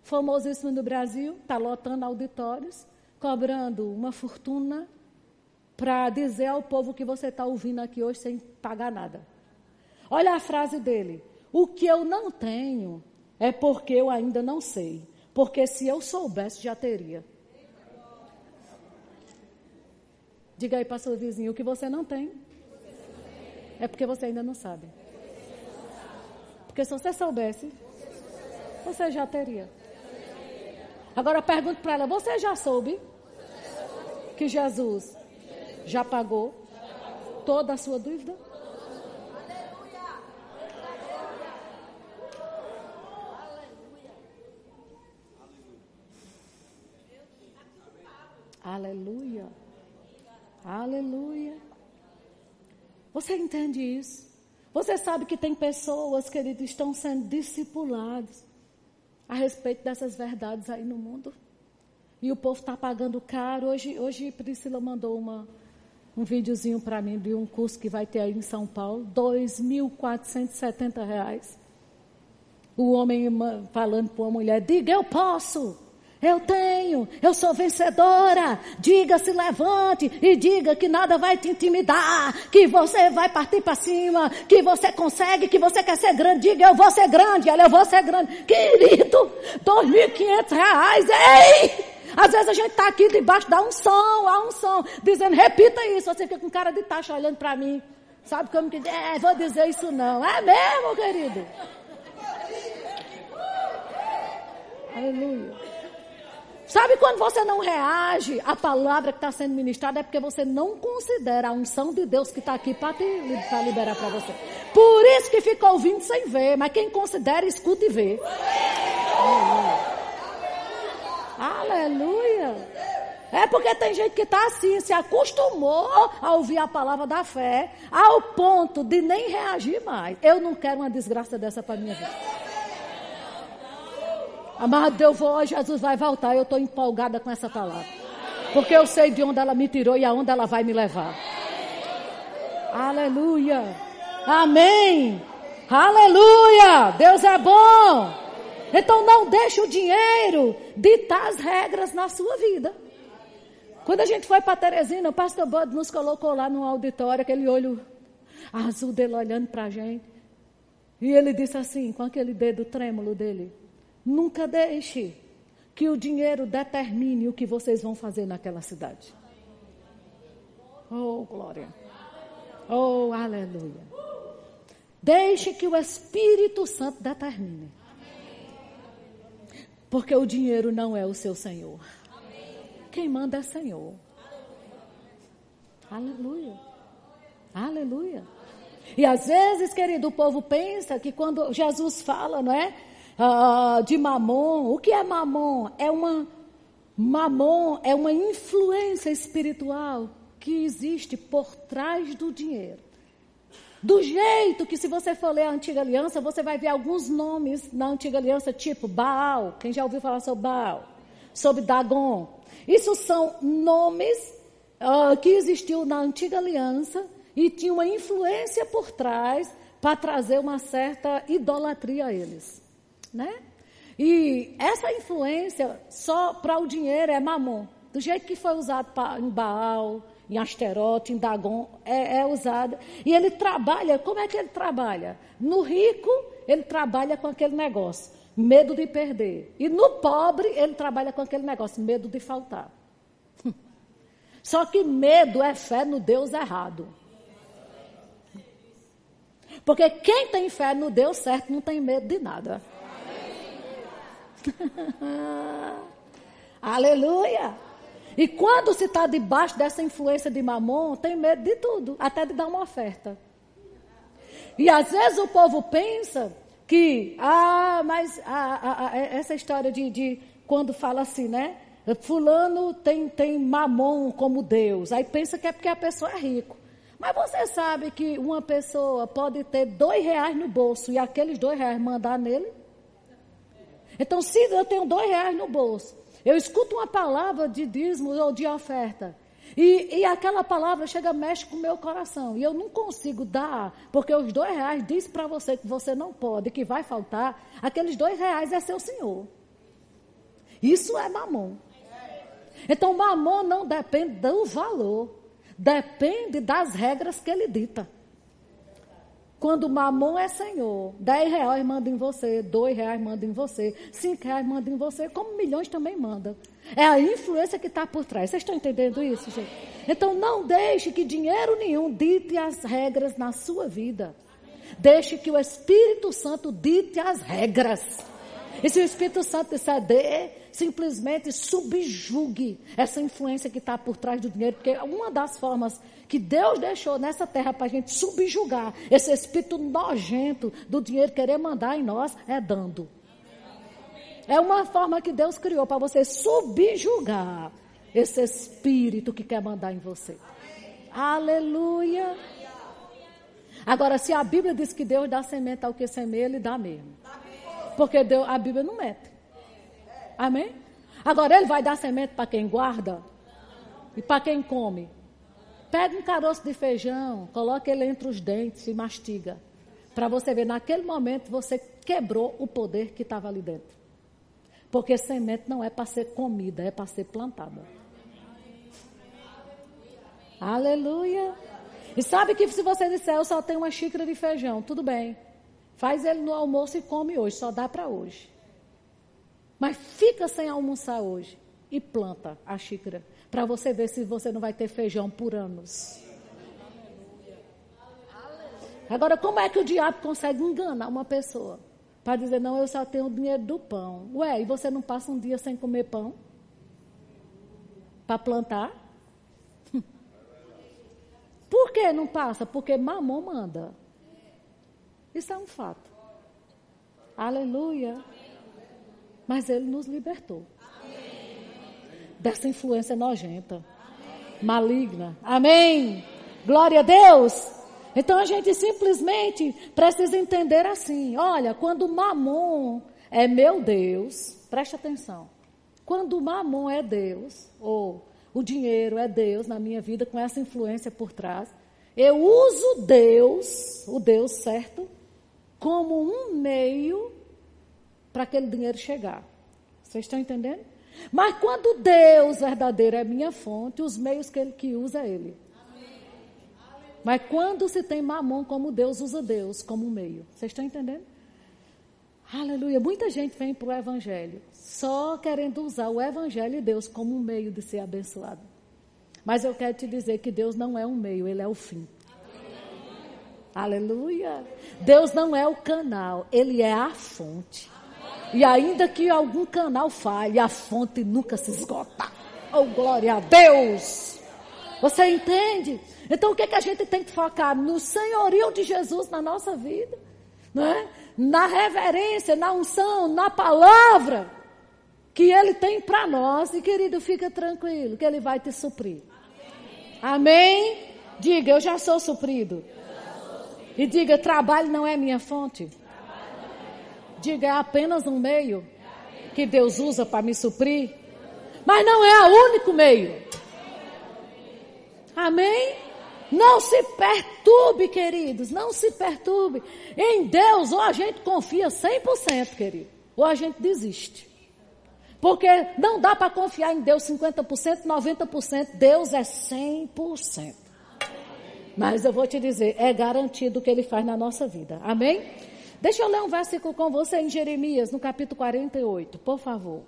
famosíssimo no Brasil, está lotando auditórios, cobrando uma fortuna para dizer ao povo que você está ouvindo aqui hoje sem pagar nada. Olha a frase dele. O que eu não tenho é porque eu ainda não sei. Porque se eu soubesse, já teria. Diga aí para seu vizinho, o que você não tem é porque você ainda não sabe. Porque se você soubesse, você já teria. Agora eu pergunto para ela, você já soube que Jesus já pagou toda a sua dívida? Aleluia. Aleluia. Você entende isso? Você sabe que tem pessoas, queridos, que estão sendo discipuladas a respeito dessas verdades aí no mundo. E o povo está pagando caro. Hoje, hoje Priscila mandou uma, um videozinho para mim de um curso que vai ter aí em São Paulo. dois mil quatrocentos e setenta reais. O homem falando para uma mulher, diga, eu posso, eu tenho, eu sou vencedora. Diga, se levante e diga que nada vai te intimidar, que você vai partir para cima, que você consegue, que você quer ser grande. Diga, eu vou ser grande. Ela, eu vou ser grande. Querido, dois mil e quinhentos reais, ei! Às vezes a gente está aqui debaixo da unção, a unção, dizendo, repita isso. Você fica com cara de tacho olhando para mim. Sabe como que diz? É, vou dizer isso não. É mesmo, querido? Aleluia. Sabe quando você não reage à palavra que está sendo ministrada? É porque você não considera a unção de Deus que está aqui para liberar para você. Por isso que fica ouvindo sem ver. Mas quem considera, escuta e vê. Aleluia. Aleluia. É porque tem gente que está assim, se acostumou a ouvir a palavra da fé, ao ponto de nem reagir mais. Eu não quero uma desgraça dessa para minha vida. Amado, eu vou, Jesus vai voltar. Eu estou empolgada com essa palavra. Porque eu sei de onde ela me tirou e aonde ela vai me levar. Aleluia. Amém. Aleluia. Deus é bom. Então não deixe o dinheiro ditar as regras na sua vida. Quando a gente foi para Teresina, o pastor Bud nos colocou lá no auditório, aquele olho azul dele olhando para a gente. E ele disse assim, com aquele dedo trêmulo dele, nunca deixe que o dinheiro determine o que vocês vão fazer naquela cidade. Oh, glória. Oh, aleluia. Deixe que o Espírito Santo determine. Porque o dinheiro não é o seu Senhor. Quem manda é Senhor. Aleluia. Aleluia. E às vezes, querido, o povo pensa que quando Jesus fala, não é? Ah, de mamon, o que é mamon? É uma, mamon é uma influência espiritual que existe por trás do dinheiro. Do jeito que, se você for ler a Antiga Aliança, você vai ver alguns nomes na Antiga Aliança, tipo Baal. Quem já ouviu falar sobre Baal? Sobre Dagon. Isso são nomes ah, que existiu na Antiga Aliança e tinha uma influência por trás para trazer uma certa idolatria a eles. Né? E essa influência só para o dinheiro é mamon. Do jeito que foi usado pra, em Baal, em Asterote, em Dagon, é, é usada. E ele trabalha, como é que ele trabalha? No rico, ele trabalha com aquele negócio, medo de perder. E no pobre, ele trabalha com aquele negócio, medo de faltar. Só que medo é fé no Deus errado. Porque quem tem fé no Deus certo não tem medo de nada. Aleluia! E quando se está debaixo dessa influência de Mamon, tem medo de tudo, até de dar uma oferta. E às vezes o povo pensa que, ah, mas ah, ah, essa história de, de quando fala assim, né? Fulano tem, tem Mamon como Deus, aí pensa que é porque a pessoa é rico. Mas você sabe que uma pessoa pode ter dois reais no bolso e aqueles dois reais mandar nele? Então, se eu tenho dois reais no bolso, eu escuto uma palavra de dízimo ou de oferta, e, e aquela palavra chega, mexe com o meu coração, e eu não consigo dar, porque os dois reais diz para você que você não pode, que vai faltar, aqueles dois reais é seu senhor. Isso é Mamon. Então, Mamon não depende do valor, depende das regras que ele dita. Quando Mamon é senhor, dez reais manda em você, dois reais manda em você, cinco reais manda em você, como milhões também manda. É a influência que está por trás. Vocês estão entendendo isso, gente? Então não deixe que dinheiro nenhum dite as regras na sua vida. Deixe que o Espírito Santo dite as regras. E se o Espírito Santo disser dê, simplesmente subjugue essa influência que está por trás do dinheiro, porque uma das formas que Deus deixou nessa terra para a gente subjugar esse espírito nojento do dinheiro querer mandar em nós é dando. É uma forma que Deus criou para você subjugar esse espírito que quer mandar em você. Aleluia! Agora, se a Bíblia diz que Deus dá semente ao que semeia, Ele dá mesmo. Porque Deus, a Bíblia não mente. Amém? Agora, Ele vai dar semente para quem guarda e para quem come. Pega um caroço de feijão, coloca ele entre os dentes e mastiga. Para você ver, naquele momento você quebrou o poder que estava ali dentro. Porque semente não é para ser comida, é para ser plantada. Aleluia! E sabe que se você disser, eu só tenho uma xícara de feijão, tudo bem. Faz ele no almoço e come hoje, só dá para hoje. Mas fica sem almoçar hoje e planta a xícara, para você ver se você não vai ter feijão por anos. Agora, como é que o diabo consegue enganar uma pessoa? Para dizer, não, eu só tenho o dinheiro do pão. Ué, e você não passa um dia sem comer pão? Para plantar? Por que não passa? Porque Mamon manda. Isso é um fato. Aleluia. Mas Ele nos libertou. Dessa influência nojenta, amém, maligna. Amém? Glória a Deus! Então a gente simplesmente precisa entender assim, olha, quando Mamon é meu Deus, preste atenção, quando Mamon é Deus, ou o dinheiro é Deus na minha vida, com essa influência por trás, eu uso Deus, o Deus certo, como um meio para aquele dinheiro chegar. Vocês estão entendendo? Mas quando Deus verdadeiro é minha fonte, os meios que Ele que usa é Ele. Amém. Mas quando se tem Mamon como Deus, usa Deus como meio. Vocês estão entendendo? Aleluia. Muita gente vem para o Evangelho só querendo usar o Evangelho e Deus como um meio de ser abençoado. Mas eu quero te dizer que Deus não é um meio, Ele é o fim. Amém. Aleluia. Deus não é o canal, Ele é a fonte. E ainda que algum canal falhe, a fonte nunca se esgota. Oh, glória a Deus! Você entende? Então, o que é que a gente tem que focar? No senhorio de Jesus na nossa vida, não é? Na reverência, na unção, na palavra que Ele tem para nós. E, querido, fica tranquilo, que Ele vai te suprir. Amém? Amém? Diga, eu já sou suprido. Já sou suprido. E diga, trabalho não é minha fonte. Diga, é apenas um meio que Deus usa para me suprir, mas não é o único meio. Amém? Não se perturbe, queridos, não se perturbe. Em Deus, ou a gente confia cem por cento, querido, ou a gente desiste. Porque não dá para confiar em Deus cinquenta por cento, noventa por cento. Deus é cem por cento. Mas eu vou te dizer, é garantido o que Ele faz na nossa vida. Amém? Deixa eu ler um versículo com você em Jeremias, no capítulo quarenta e oito, por favor.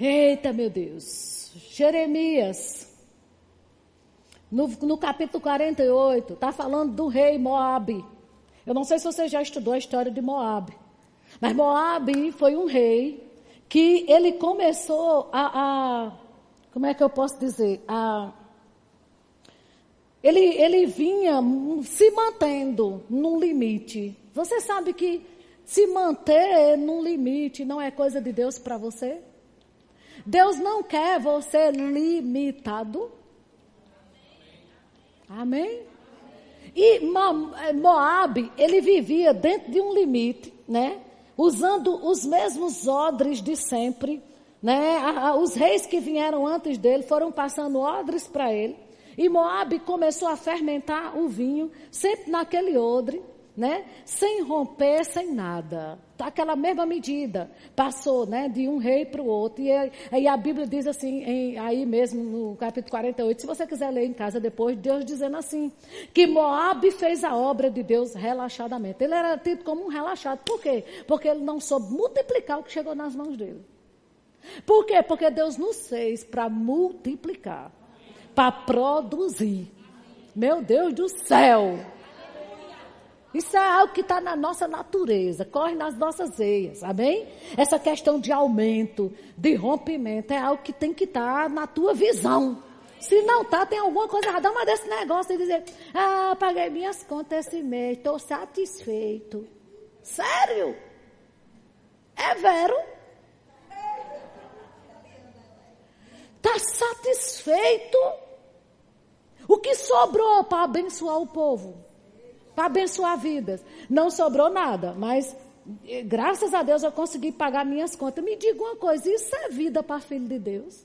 Eita, meu Deus. Jeremias, no, no capítulo quarenta e oito, está falando do rei Moab. Eu não sei se você já estudou a história de Moab. Mas Moab foi um rei que ele começou a... a como é que eu posso dizer? A... Ele, ele vinha se mantendo num limite. Você sabe que se manter num limite não é coisa de Deus para você? Deus não quer você limitado. Amém? E Moabe, ele vivia dentro de um limite, né? Usando os mesmos odres de sempre, né? Os reis que vieram antes dele foram passando odres para ele. E Moabe começou a fermentar o vinho, sempre naquele odre, né? Sem romper, sem nada. Aquela mesma medida. Passou, né? De um rei para o outro. E, e a Bíblia diz assim, em, aí mesmo no capítulo quarenta e oito, se você quiser ler em casa depois, Deus dizendo assim, que Moabe fez a obra de Deus relaxadamente. Ele era tido como um relaxado. Por quê? Porque ele não soube multiplicar o que chegou nas mãos dele. Por quê? Porque Deus nos fez para multiplicar, para produzir. Meu Deus do céu! Isso é algo que está na nossa natureza, corre nas nossas veias, amém? Essa questão de aumento, de rompimento, é algo que tem que estar tá na tua visão. Se não está, tem alguma coisa errada. Mas desse negócio de dizer, ah, paguei minhas contas esse mês, estou satisfeito. Sério? É vero? Está satisfeito? O que sobrou para abençoar o povo? Para abençoar vidas. Não sobrou nada, mas graças a Deus eu consegui pagar minhas contas. Me diga uma coisa, isso é vida para filho de Deus?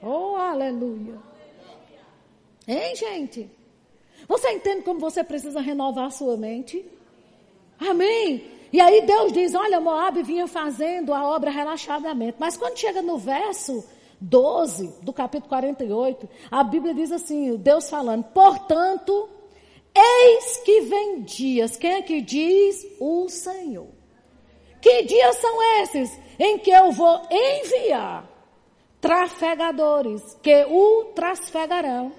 Oh, aleluia. Hein, gente? Você entende como você precisa renovar a sua mente? Amém? E aí Deus diz, olha, Moabe vinha fazendo a obra relaxadamente. Mas quando chega no verso doze, do capítulo quarenta e oito, a Bíblia diz assim, Deus falando, portanto, eis que vem dias, quem é que diz? O Senhor. Que dias são esses? Em que eu vou enviar trafegadores, que o trasfegarão,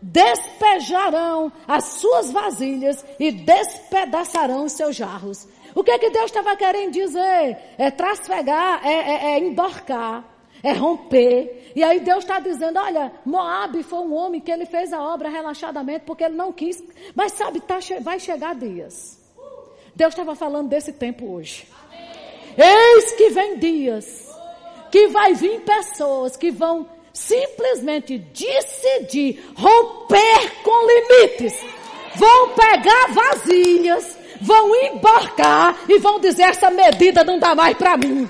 despejarão as suas vasilhas e despedaçarão os seus jarros. O que é que Deus estava querendo dizer? É trasfegar, é, é, é embarcar. É romper. E aí Deus está dizendo, olha, Moabe foi um homem que ele fez a obra relaxadamente porque ele não quis. Mas sabe, tá, vai chegar dias. Deus estava falando desse tempo hoje. Eis que vem dias que vai vir pessoas que vão simplesmente decidir romper com limites. Vão pegar vasilhas, vão embarcar e vão dizer, essa medida não dá mais para mim.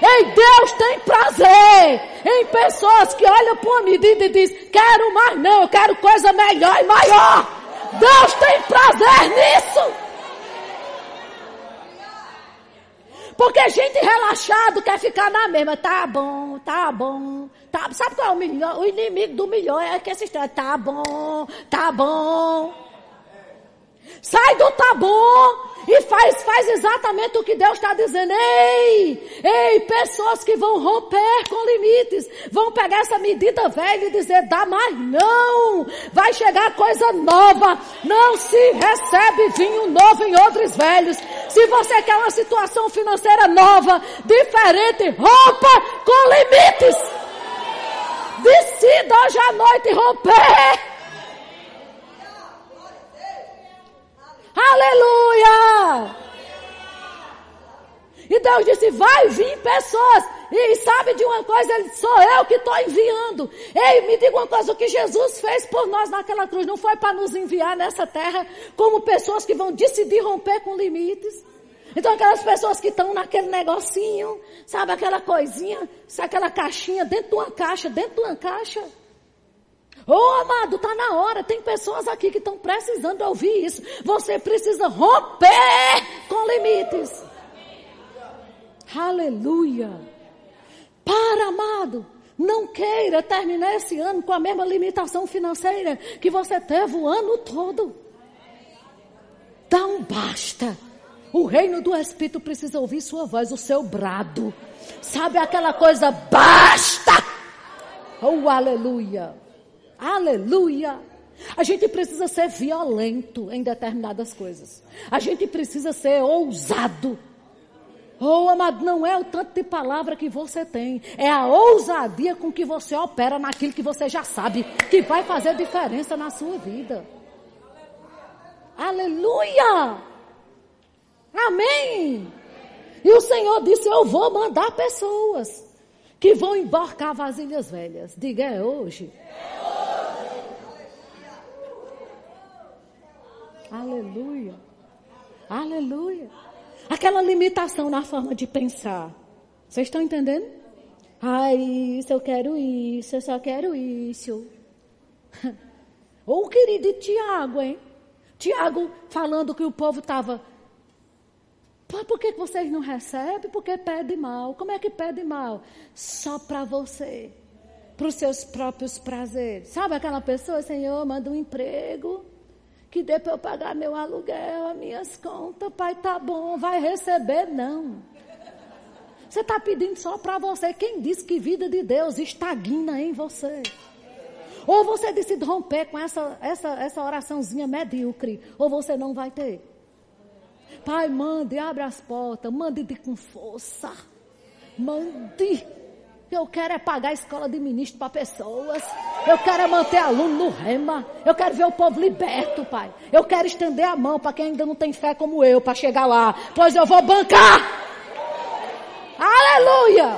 Ei, Deus tem prazer em pessoas que olham para uma medida e dizem, quero mais não, eu quero coisa melhor e maior. Deus tem prazer nisso. Porque gente relaxado quer ficar na mesma. Tá bom, tá bom. Tá... Sabe qual é o melhor? O inimigo do melhor é que essa história. Tá bom, tá bom. Sai do tá bom. E faz, faz exatamente o que Deus está dizendo. Ei, ei, pessoas que vão romper com limites, vão pegar essa medida velha e dizer, dá mais não, vai chegar coisa nova, não se recebe vinho novo em odres velhos. Se você quer uma situação financeira nova, diferente, rompa com limites. Decida hoje à noite romper. Aleluia! E Deus disse, vai vir pessoas. E sabe de uma coisa, ele disse, sou eu que estou enviando. Ei, me diga uma coisa, o que Jesus fez por nós naquela cruz, não foi para nos enviar nessa terra como pessoas que vão decidir romper com limites? Então aquelas pessoas que estão naquele negocinho, sabe aquela coisinha, aquela caixinha, dentro de uma caixa, dentro de uma caixa. Ô oh, amado, está na hora, tem pessoas aqui que estão precisando ouvir isso. Você precisa romper com limites. Aleluia. Para, amado, não queira terminar esse ano com a mesma limitação financeira que você teve o ano todo. Dá um basta. O reino do Espírito precisa ouvir sua voz, o seu brado. Sabe aquela coisa, basta! Oh, aleluia! Aleluia! A gente precisa ser violento em determinadas coisas. A gente precisa ser ousado. Oh, amado, não é o tanto de palavra que você tem. É a ousadia com que você opera naquilo que você já sabe que vai fazer diferença na sua vida. Aleluia! Amém. E o Senhor disse, eu vou mandar pessoas que vão embarcar vasilhas velhas. Diga, é hoje. É hoje. Aleluia. Aleluia. Aquela limitação na forma de pensar. Vocês estão entendendo? Ai, isso eu quero isso, eu só quero isso. Ou o querido Tiago, hein? Tiago falando que o povo estava... Por que vocês não recebem? Porque pede mal. Como é que pede mal? Só para você. Para os seus próprios prazeres. Sabe aquela pessoa, Senhor, manda um emprego que dê para eu pagar meu aluguel, as minhas contas. Pai, tá bom, vai receber? Não. Você está pedindo só para você. Quem disse que vida de Deus estagna em você? Ou você decide romper com essa, essa, essa oraçãozinha medíocre, ou você não vai ter. Pai, mande, abre as portas, mande de com força, mande. Eu quero é pagar a escola de ministro para pessoas, eu quero é manter aluno no Rema, eu quero ver o povo liberto, Pai. Eu quero estender a mão para quem ainda não tem fé como eu, para chegar lá, pois eu vou bancar. Aleluia!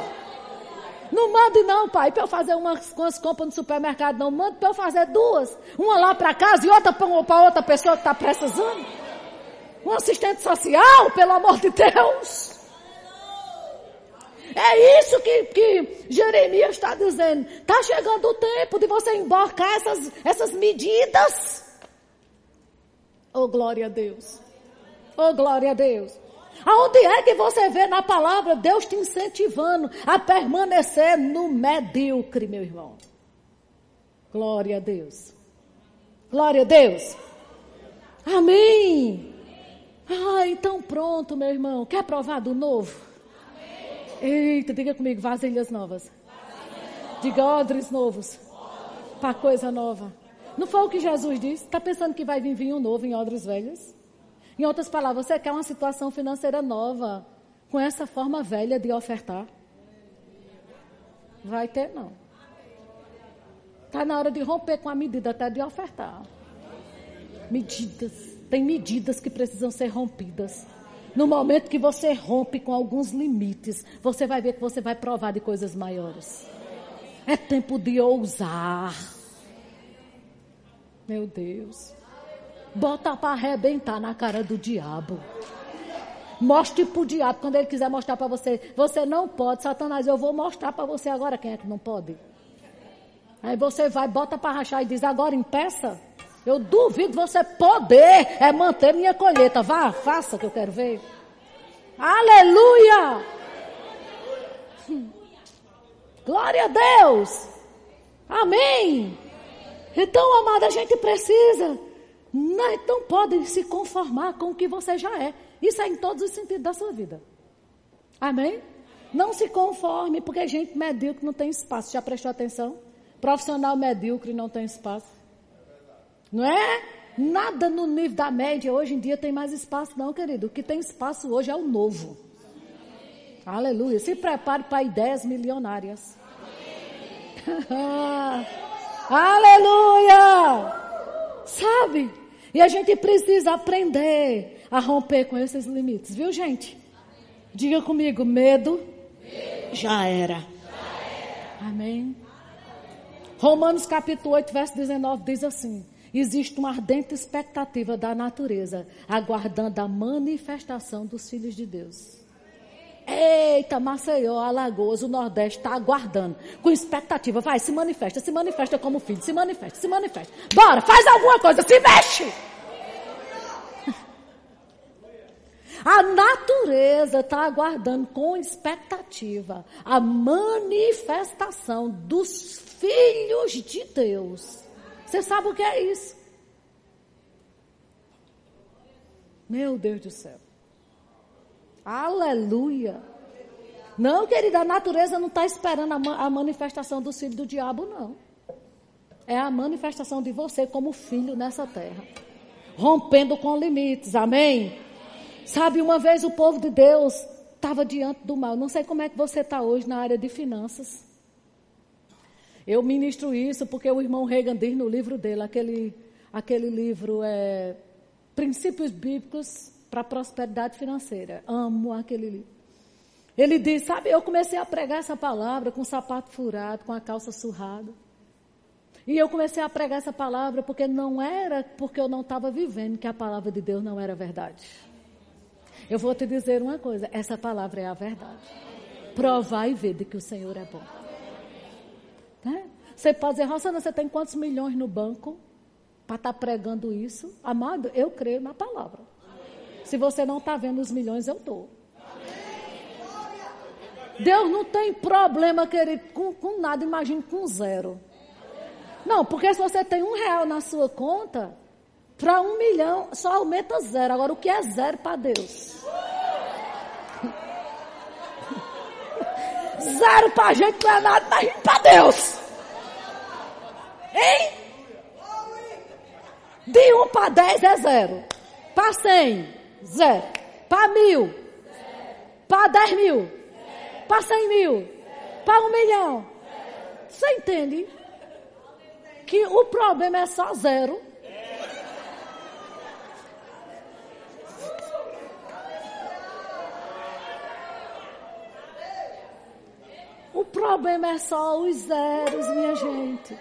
Não mande não, Pai, para eu fazer umas, umas compras no supermercado, não. Mande para eu fazer duas, uma lá para casa e outra para outra pessoa que está precisando. Um assistente social, pelo amor de Deus. É isso que, que Jeremias está dizendo. Está chegando o tempo de você embarcar essas, essas medidas. Oh, glória a Deus. Oh, glória a Deus. Aonde é que você vê na palavra Deus te incentivando a permanecer no medíocre, meu irmão? Glória a Deus. Glória a Deus. Amém. Ah, então pronto, meu irmão. Quer provar do novo? Amém. Eita, diga comigo, vasilhas novas. Vasilhas novas. Diga, odres novos. Para coisa nova. Não foi o que Jesus disse? Está pensando que vai vir vinho novo em odres velhas? Em outras palavras, você quer uma situação financeira nova com essa forma velha de ofertar? Vai ter, não. Está na hora de romper com a medida até de ofertar. Medidas. Tem medidas que precisam ser rompidas. No momento que você rompe com alguns limites, você vai ver que você vai provar de coisas maiores. É tempo de ousar. Meu Deus. Bota para arrebentar na cara do diabo. Mostre para o diabo, quando ele quiser mostrar para você. Você não pode, Satanás, eu vou mostrar para você agora quem é que não pode. Aí você vai, bota para rachar e diz, agora impeça. Eu duvido você poder é manter minha colheita. Vá, faça que eu quero ver. Aleluia! Glória a Deus! Amém! Então, amada, a gente precisa. Não pode se conformar com o que você já é. Isso é em todos os sentidos da sua vida. Amém? Não se conforme, porque gente medíocre não tem espaço. Já prestou atenção? Profissional medíocre não tem espaço. Não é? Nada no nível da média hoje em dia tem mais espaço não, querido. O que tem espaço hoje é o novo. Amém. Aleluia. Se prepare para ideias milionárias. Aleluia. Sabe? E a gente precisa aprender a romper com esses limites, viu, gente? Diga comigo, medo, medo. Já era. Já era. Amém. Romanos capítulo oito, verso dezenove diz assim: existe uma ardente expectativa da natureza, aguardando a manifestação dos filhos de Deus. Eita, Maceió, Alagoas, o Nordeste está aguardando, com expectativa. Vai, se manifesta, se manifesta como filho, se manifesta, se manifesta. Bora, faz alguma coisa, se mexe! A natureza está aguardando com expectativa a manifestação dos filhos de Deus. Você sabe o que é isso? Meu Deus do céu. Aleluia. Não, querida, a natureza não está esperando a, ma- a manifestação dos filhos do diabo, não. É a manifestação de você como filho nessa terra. Rompendo com limites, amém? Sabe, uma vez o povo de Deus estava diante do mal. Não sei como é que você está hoje na área de finanças. Eu ministro isso porque o irmão Reagan diz no livro dele, aquele, aquele livro é Princípios Bíblicos para a Prosperidade Financeira. Amo aquele livro. Ele diz, sabe, eu comecei a pregar essa palavra com o sapato furado, com a calça surrada. E eu comecei a pregar essa palavra porque não era porque eu não estava vivendo que a palavra de Deus não era verdade. Eu vou te dizer uma coisa, essa palavra é a verdade. Provar e ver de que o Senhor é bom. Né? Você pode dizer, Rosana, você tem quantos milhões no banco para estar tá pregando isso? Amado, eu creio na palavra. Se você não está vendo os milhões, eu estou. Deus não tem problema, querido, com, com nada, imagine com zero. Não, porque se você tem um real na sua conta, para um milhão só aumenta zero. Agora, o que é zero para Deus? Zero para a gente não é nada, mas para Deus. Hein? De um para dez é zero. Para cem, zero. Para mil, para dez mil, para cem mil, para um milhão. Você entende? Que o problema é só zero. O problema é só os zeros, minha gente.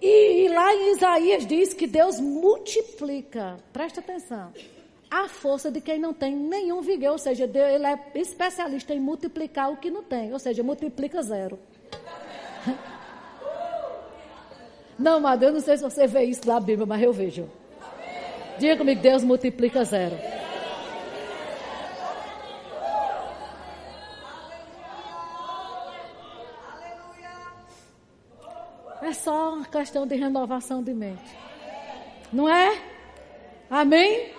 E lá em Isaías diz que Deus multiplica, presta atenção, a força de quem não tem nenhum vigor, ou seja, ele é especialista em multiplicar o que não tem, ou seja, multiplica zero. Não, amado, eu não sei se você vê isso na Bíblia, mas eu vejo. Diga comigo, Deus multiplica zero. É só uma questão de renovação de mente. Não é? Amém?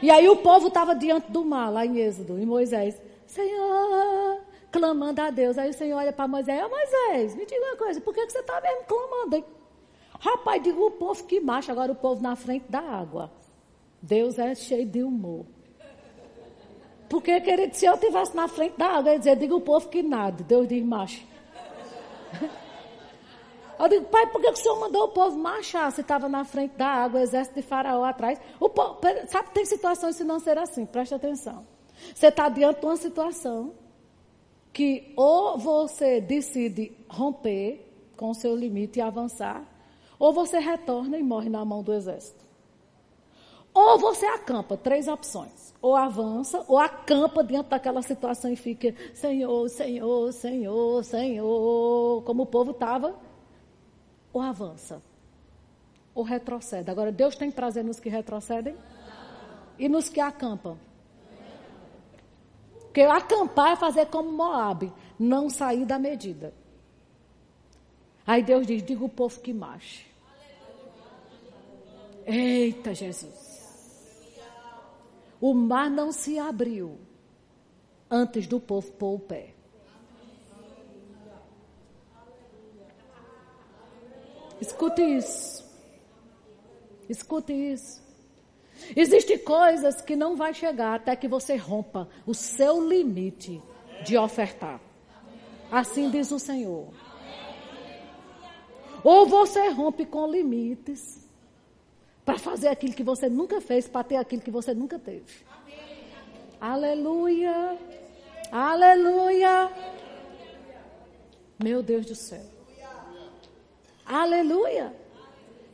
E aí o povo estava diante do mar, lá em Êxodo, e Moisés, Senhor... clamando a Deus. Aí o Senhor olha para Moisés, ô Moisés, me diga uma coisa, por que, que você está mesmo clamando, hein? Rapaz, digo, o povo que marcha, agora o povo na frente da água. Deus é cheio de humor. Porque, querido, se eu estivesse na frente da água, eu ia dizer, diga o povo que nada. Deus diz, marcha. Eu digo, pai, por que, que o Senhor mandou o povo marchar? Se estava na frente da água, o exército de faraó atrás. O povo, sabe, tem situações financeiras assim, presta atenção. Você está diante de uma situação que ou você decide romper com o seu limite e avançar, ou você retorna e morre na mão do exército. Ou você acampa, três opções. Ou avança, ou acampa diante daquela situação e fica, Senhor, Senhor, Senhor, Senhor, como o povo estava. Ou avança, ou retrocede. Agora, Deus tem prazer nos que retrocedem e nos que acampam. Porque acampar é fazer como Moab, não sair da medida. Aí Deus diz, diga o povo que marche. Eita, Jesus. O mar não se abriu antes do povo pôr o pé. Escute isso. Escute isso. Existem coisas que não vai chegar até que você rompa o seu limite de ofertar. Assim diz o Senhor. Ou você rompe com limites para fazer aquilo que você nunca fez, para ter aquilo que você nunca teve. Aleluia. Aleluia. Meu Deus do céu. Aleluia.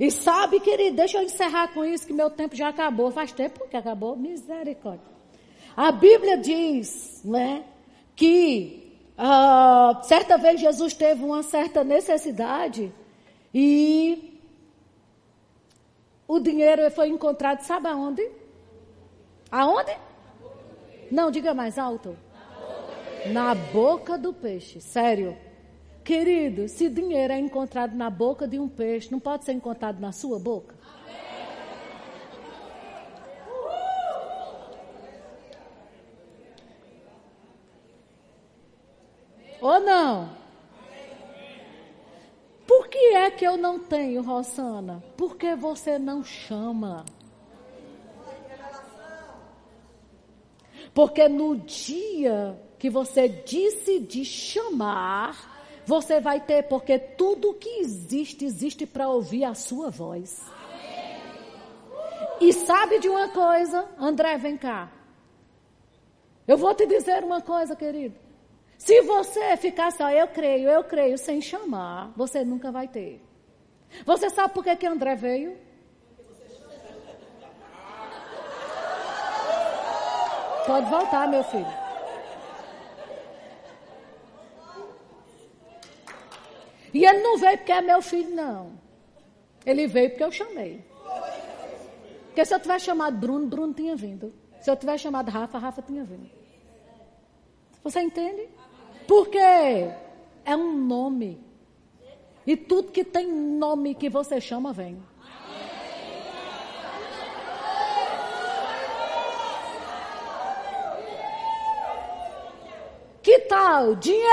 E sabe, querido, deixa eu encerrar com isso, que meu tempo já acabou. Faz tempo que acabou, misericórdia. A Bíblia diz, né, que uh, certa vez Jesus teve uma certa necessidade e O dinheiro foi encontrado, sabe aonde? Aonde? Não, diga mais alto. Na boca do peixe, sério. Querido, se dinheiro é encontrado na boca de um peixe, não pode ser encontrado na sua boca? Ou não? Por que é que eu não tenho, Rosana? Porque você não chama. Porque no dia que você decidir chamar, você vai ter, porque tudo que existe, existe para ouvir a sua voz. E sabe de uma coisa? André, vem cá. Eu vou te dizer uma coisa, querido. Se você ficar só, eu creio, eu creio, sem chamar, você nunca vai ter. Você sabe por que que André veio? Pode voltar, meu filho. E ele não veio porque é meu filho, não. Ele veio porque eu chamei. Porque se eu tivesse chamado Bruno, Bruno tinha vindo. Se eu tivesse chamado Rafa, Rafa tinha vindo. Você entende? Porque é um nome. E tudo que tem nome que você chama, vem. Que tal? Dinheiro!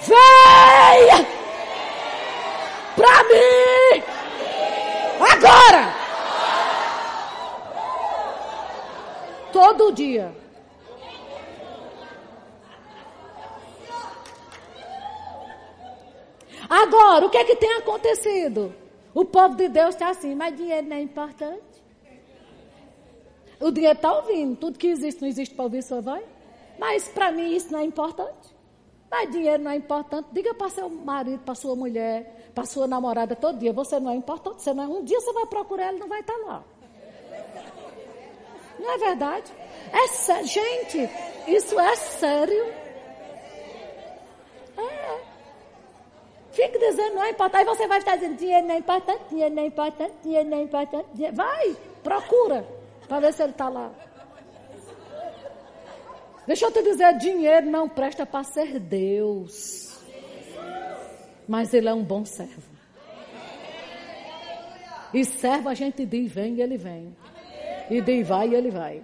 Vem! Pra mim! Agora! Todo dia. Agora, o que é que tem acontecido? O povo de Deus está assim, mas dinheiro não é importante. O dinheiro está ouvindo, tudo que existe não existe para ouvir sua voz. Mas para mim isso não é importante. Mas dinheiro não é importante. Diga para seu marido, para sua mulher, para sua namorada todo dia, você não é importante, você não é. Um dia você vai procurar, ele não vai estar lá. Não é verdade? É sé... Gente, isso é sério. É. Fica dizendo, não é importante. Aí você vai estar dizendo, dinheiro não é importante, dinheiro não é importante, dinheiro não é importante. Dinheiro... Vai, procura, para ver se ele está lá. Deixa eu te dizer, dinheiro não presta para ser Deus. Mas ele é um bom servo. E servo a gente diz, vem, e ele vem. E daí vai, e ele vai.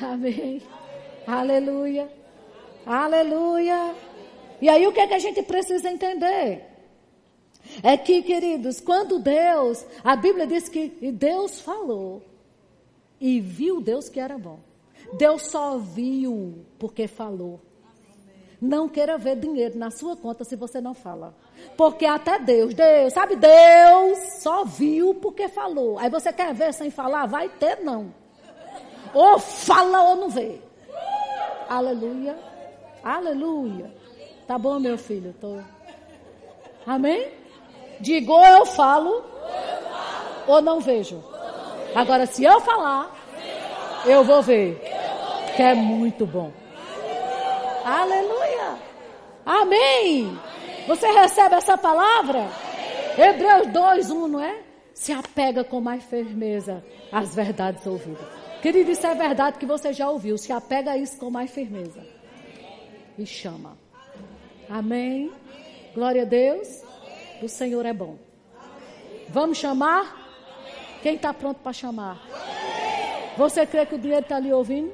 Amém. Aleluia. Aleluia. E aí o que é que a gente precisa entender? É que, queridos, quando Deus, a Bíblia diz que e Deus falou e viu Deus que era bom. Deus só viu porque falou. Não queira ver dinheiro na sua conta se você não fala. Porque até Deus, Deus, sabe, Deus só viu porque falou. Aí você quer ver sem falar? Vai ter, não. Ou fala ou não vê. Aleluia. Aleluia. Tá bom, meu filho? Tô... Amém? Digo, ou eu falo, ou não vejo. Agora, se eu falar, eu vou ver. Que é muito bom. Aleluia. Amém. Amém. Você recebe essa palavra? Amém. Hebreus dois, um, não é? Se apega com mais firmeza às verdades ouvidas. Querido, isso é verdade que você já ouviu. Se apega a isso com mais firmeza. E chama. Amém. Glória a Deus. O Senhor é bom. Vamos chamar? Quem está pronto para chamar? Você crê que o dinheiro está ali ouvindo?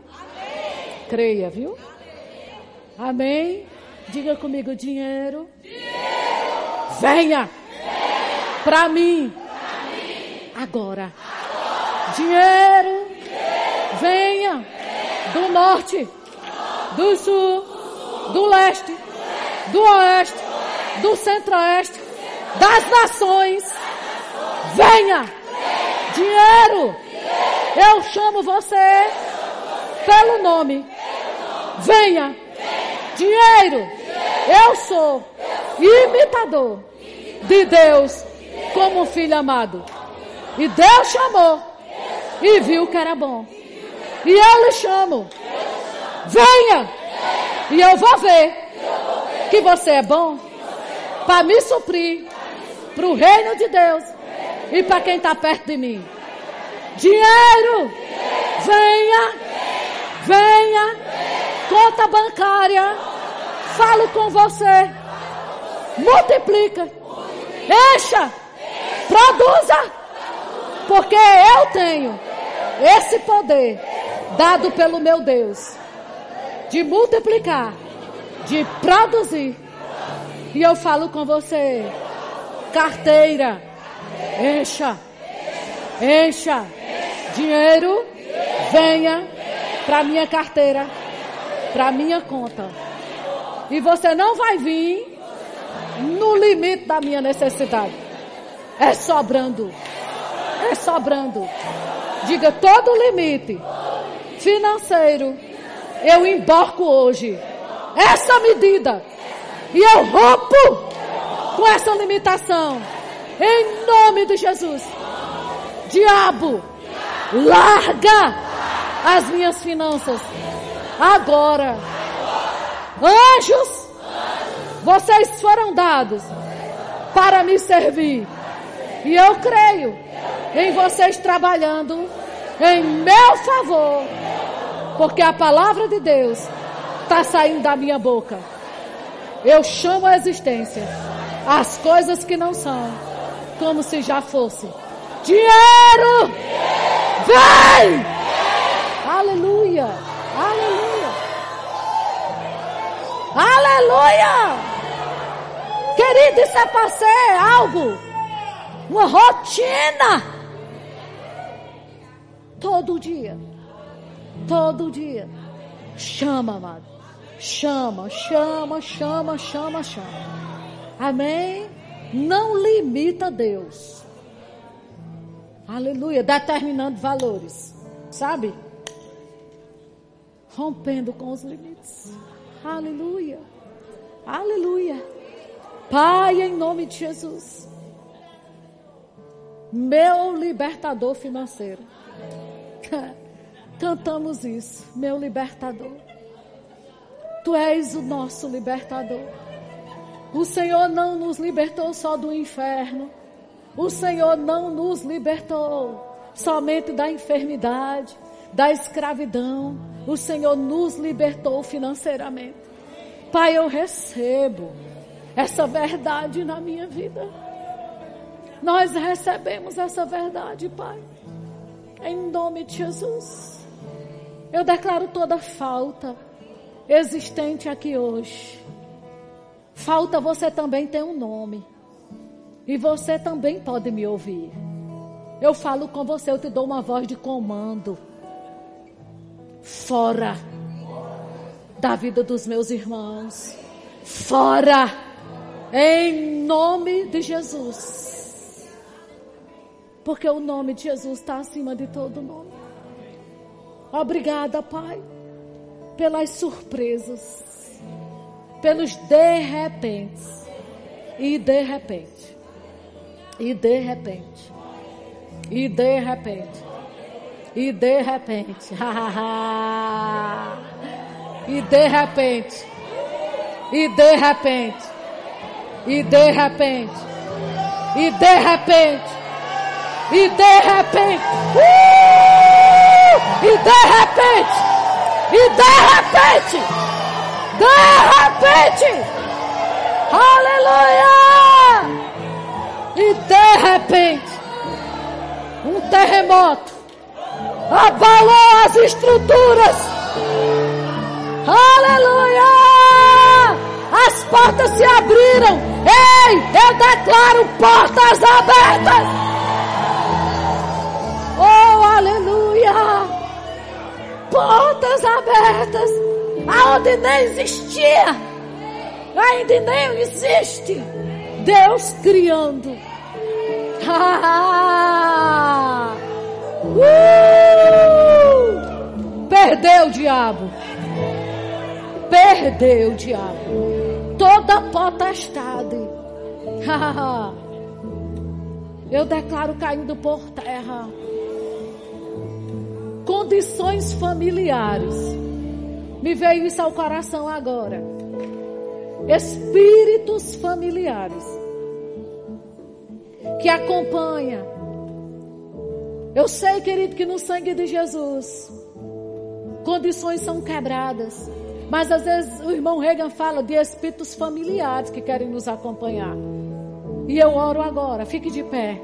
Creia, viu? Amém? Diga comigo, dinheiro, dinheiro. Venha, venha. Para mim. mim agora, agora. Dinheiro, dinheiro. Venha. venha do norte, do sul, do, sul. do leste, do oeste, do, do centro-oeste, centro das nações, das nações. Venha. venha dinheiro, dinheiro. Eu chamo você, eu chamo você. Pelo, nome. pelo nome venha Dinheiro, Dinheiro. Eu, sou eu sou imitador, imitador de, Deus, de Deus como filho amado. E Deus chamou Deus e viu que era bom. E eu lhe chamo, eu chamo. Venha, Venha e eu vou ver, eu vou ver que você é bom, bom. Para me suprir, para o reino de Deus reino e para quem está perto de mim. Dinheiro, dinheiro. Venha, venha, venha, venha. Conta bancária, conta. Falo com você, falo com você. Multiplica, multiplica. Encha, encha. Produza, produza. Porque eu tenho esse poder dado pelo meu Deus de multiplicar, de produzir. E eu falo com você: carteira, encha, encha, dinheiro, venha para minha carteira, para minha conta. E você não vai vir no limite da minha necessidade. É sobrando. É sobrando. Diga: todo limite financeiro eu embarco hoje essa medida e eu rompo com essa limitação em nome de Jesus. Diabo, larga as minhas finanças agora. Anjos, vocês foram dados para me servir e eu creio em vocês trabalhando em meu favor, porque a palavra de Deus está saindo da minha boca. Eu chamo a existência as coisas que não são, como se já fosse. Dinheiro, vem! Aleluia! Aleluia! Aleluia! Querido, isso é para ser algo, uma rotina. Todo dia, todo dia, chama, amado, chama, chama, chama, chama, chama, amém? Não limita Deus, aleluia, determinando valores, sabe? Rompendo com os limites, aleluia, aleluia. Pai, em nome de Jesus, meu libertador financeiro, cantamos isso, meu libertador, tu és o nosso libertador. O Senhor não nos libertou só do inferno, o Senhor não nos libertou somente da enfermidade, da escravidão, o Senhor nos libertou financeiramente. Pai, eu recebo essa verdade na minha vida, nós recebemos essa verdade, Pai. Em nome de Jesus, eu declaro toda falta existente aqui hoje. Falta, você também tem um nome. E você também pode me ouvir. Eu falo com você, eu te dou uma voz de comando. Fora da vida dos meus irmãos. Fora. Em nome de Jesus. Porque o nome de Jesus está acima de todo nome. Obrigada, Pai, pelas surpresas, pelos de repente, e de repente, e de repente, e de repente, e de repente, e de repente, e de repente, e de repente, e de repente. E de repente, uh! e de repente, e de repente, de repente, aleluia, e de repente, um terremoto abalou as estruturas, aleluia, as portas se abriram, ei, eu declaro portas abertas. Portas abertas aonde nem existia, ainda nem existe. Deus criando. Ah, uh, perdeu o diabo. Perdeu o diabo. Toda potestade. Ah, eu declaro caindo por terra. Condições familiares. Me veio isso ao coração agora. espíritos familiares que acompanha. Eu sei, querido, que no sangue de Jesus condições são quebradas, mas às vezes o irmão Reagan fala de espíritos familiares que querem nos acompanhar, e eu oro agora, fique de pé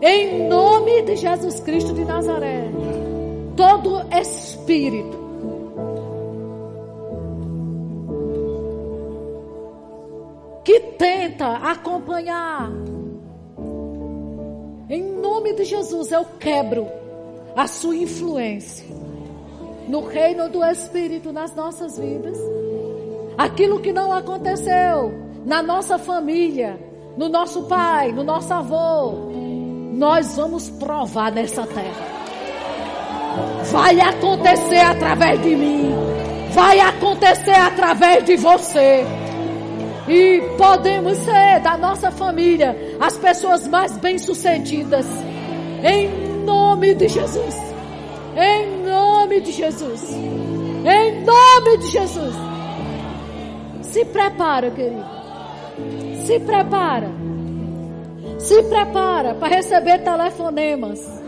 em nome de Jesus Cristo de Nazaré. Todo espírito que tenta acompanhar, em nome de Jesus eu quebro a sua influência no reino do Espírito nas nossas vidas. Aquilo que não aconteceu na nossa família, no nosso pai, no nosso avô, nós vamos provar nessa terra. Vai acontecer através de mim, vai acontecer através de você. E podemos ser da nossa família as pessoas mais bem-sucedidas, em nome de Jesus, em nome de Jesus, em nome de Jesus. Se prepara, querido, se prepara, se prepara para receber telefonemas.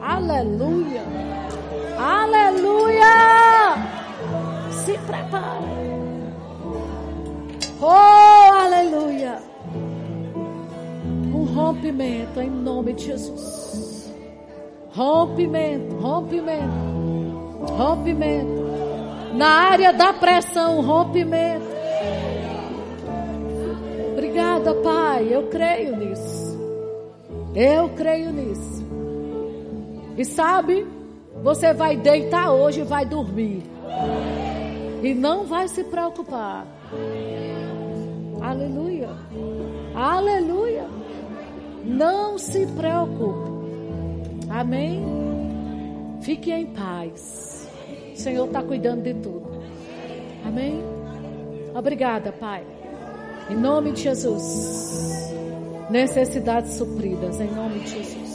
Aleluia, aleluia, se prepara. Oh, aleluia. Um rompimento em nome de Jesus. Rompimento, rompimento, rompimento. Na área da pressão, rompimento. Obrigada, Pai. Eu creio nisso. Eu creio nisso. E sabe, você vai deitar hoje e vai dormir. E não vai se preocupar. Aleluia, aleluia, não se preocupe, amém? Fique em paz, o Senhor está cuidando de tudo, amém? Obrigada, Pai, em nome de Jesus, necessidades supridas, em nome de Jesus.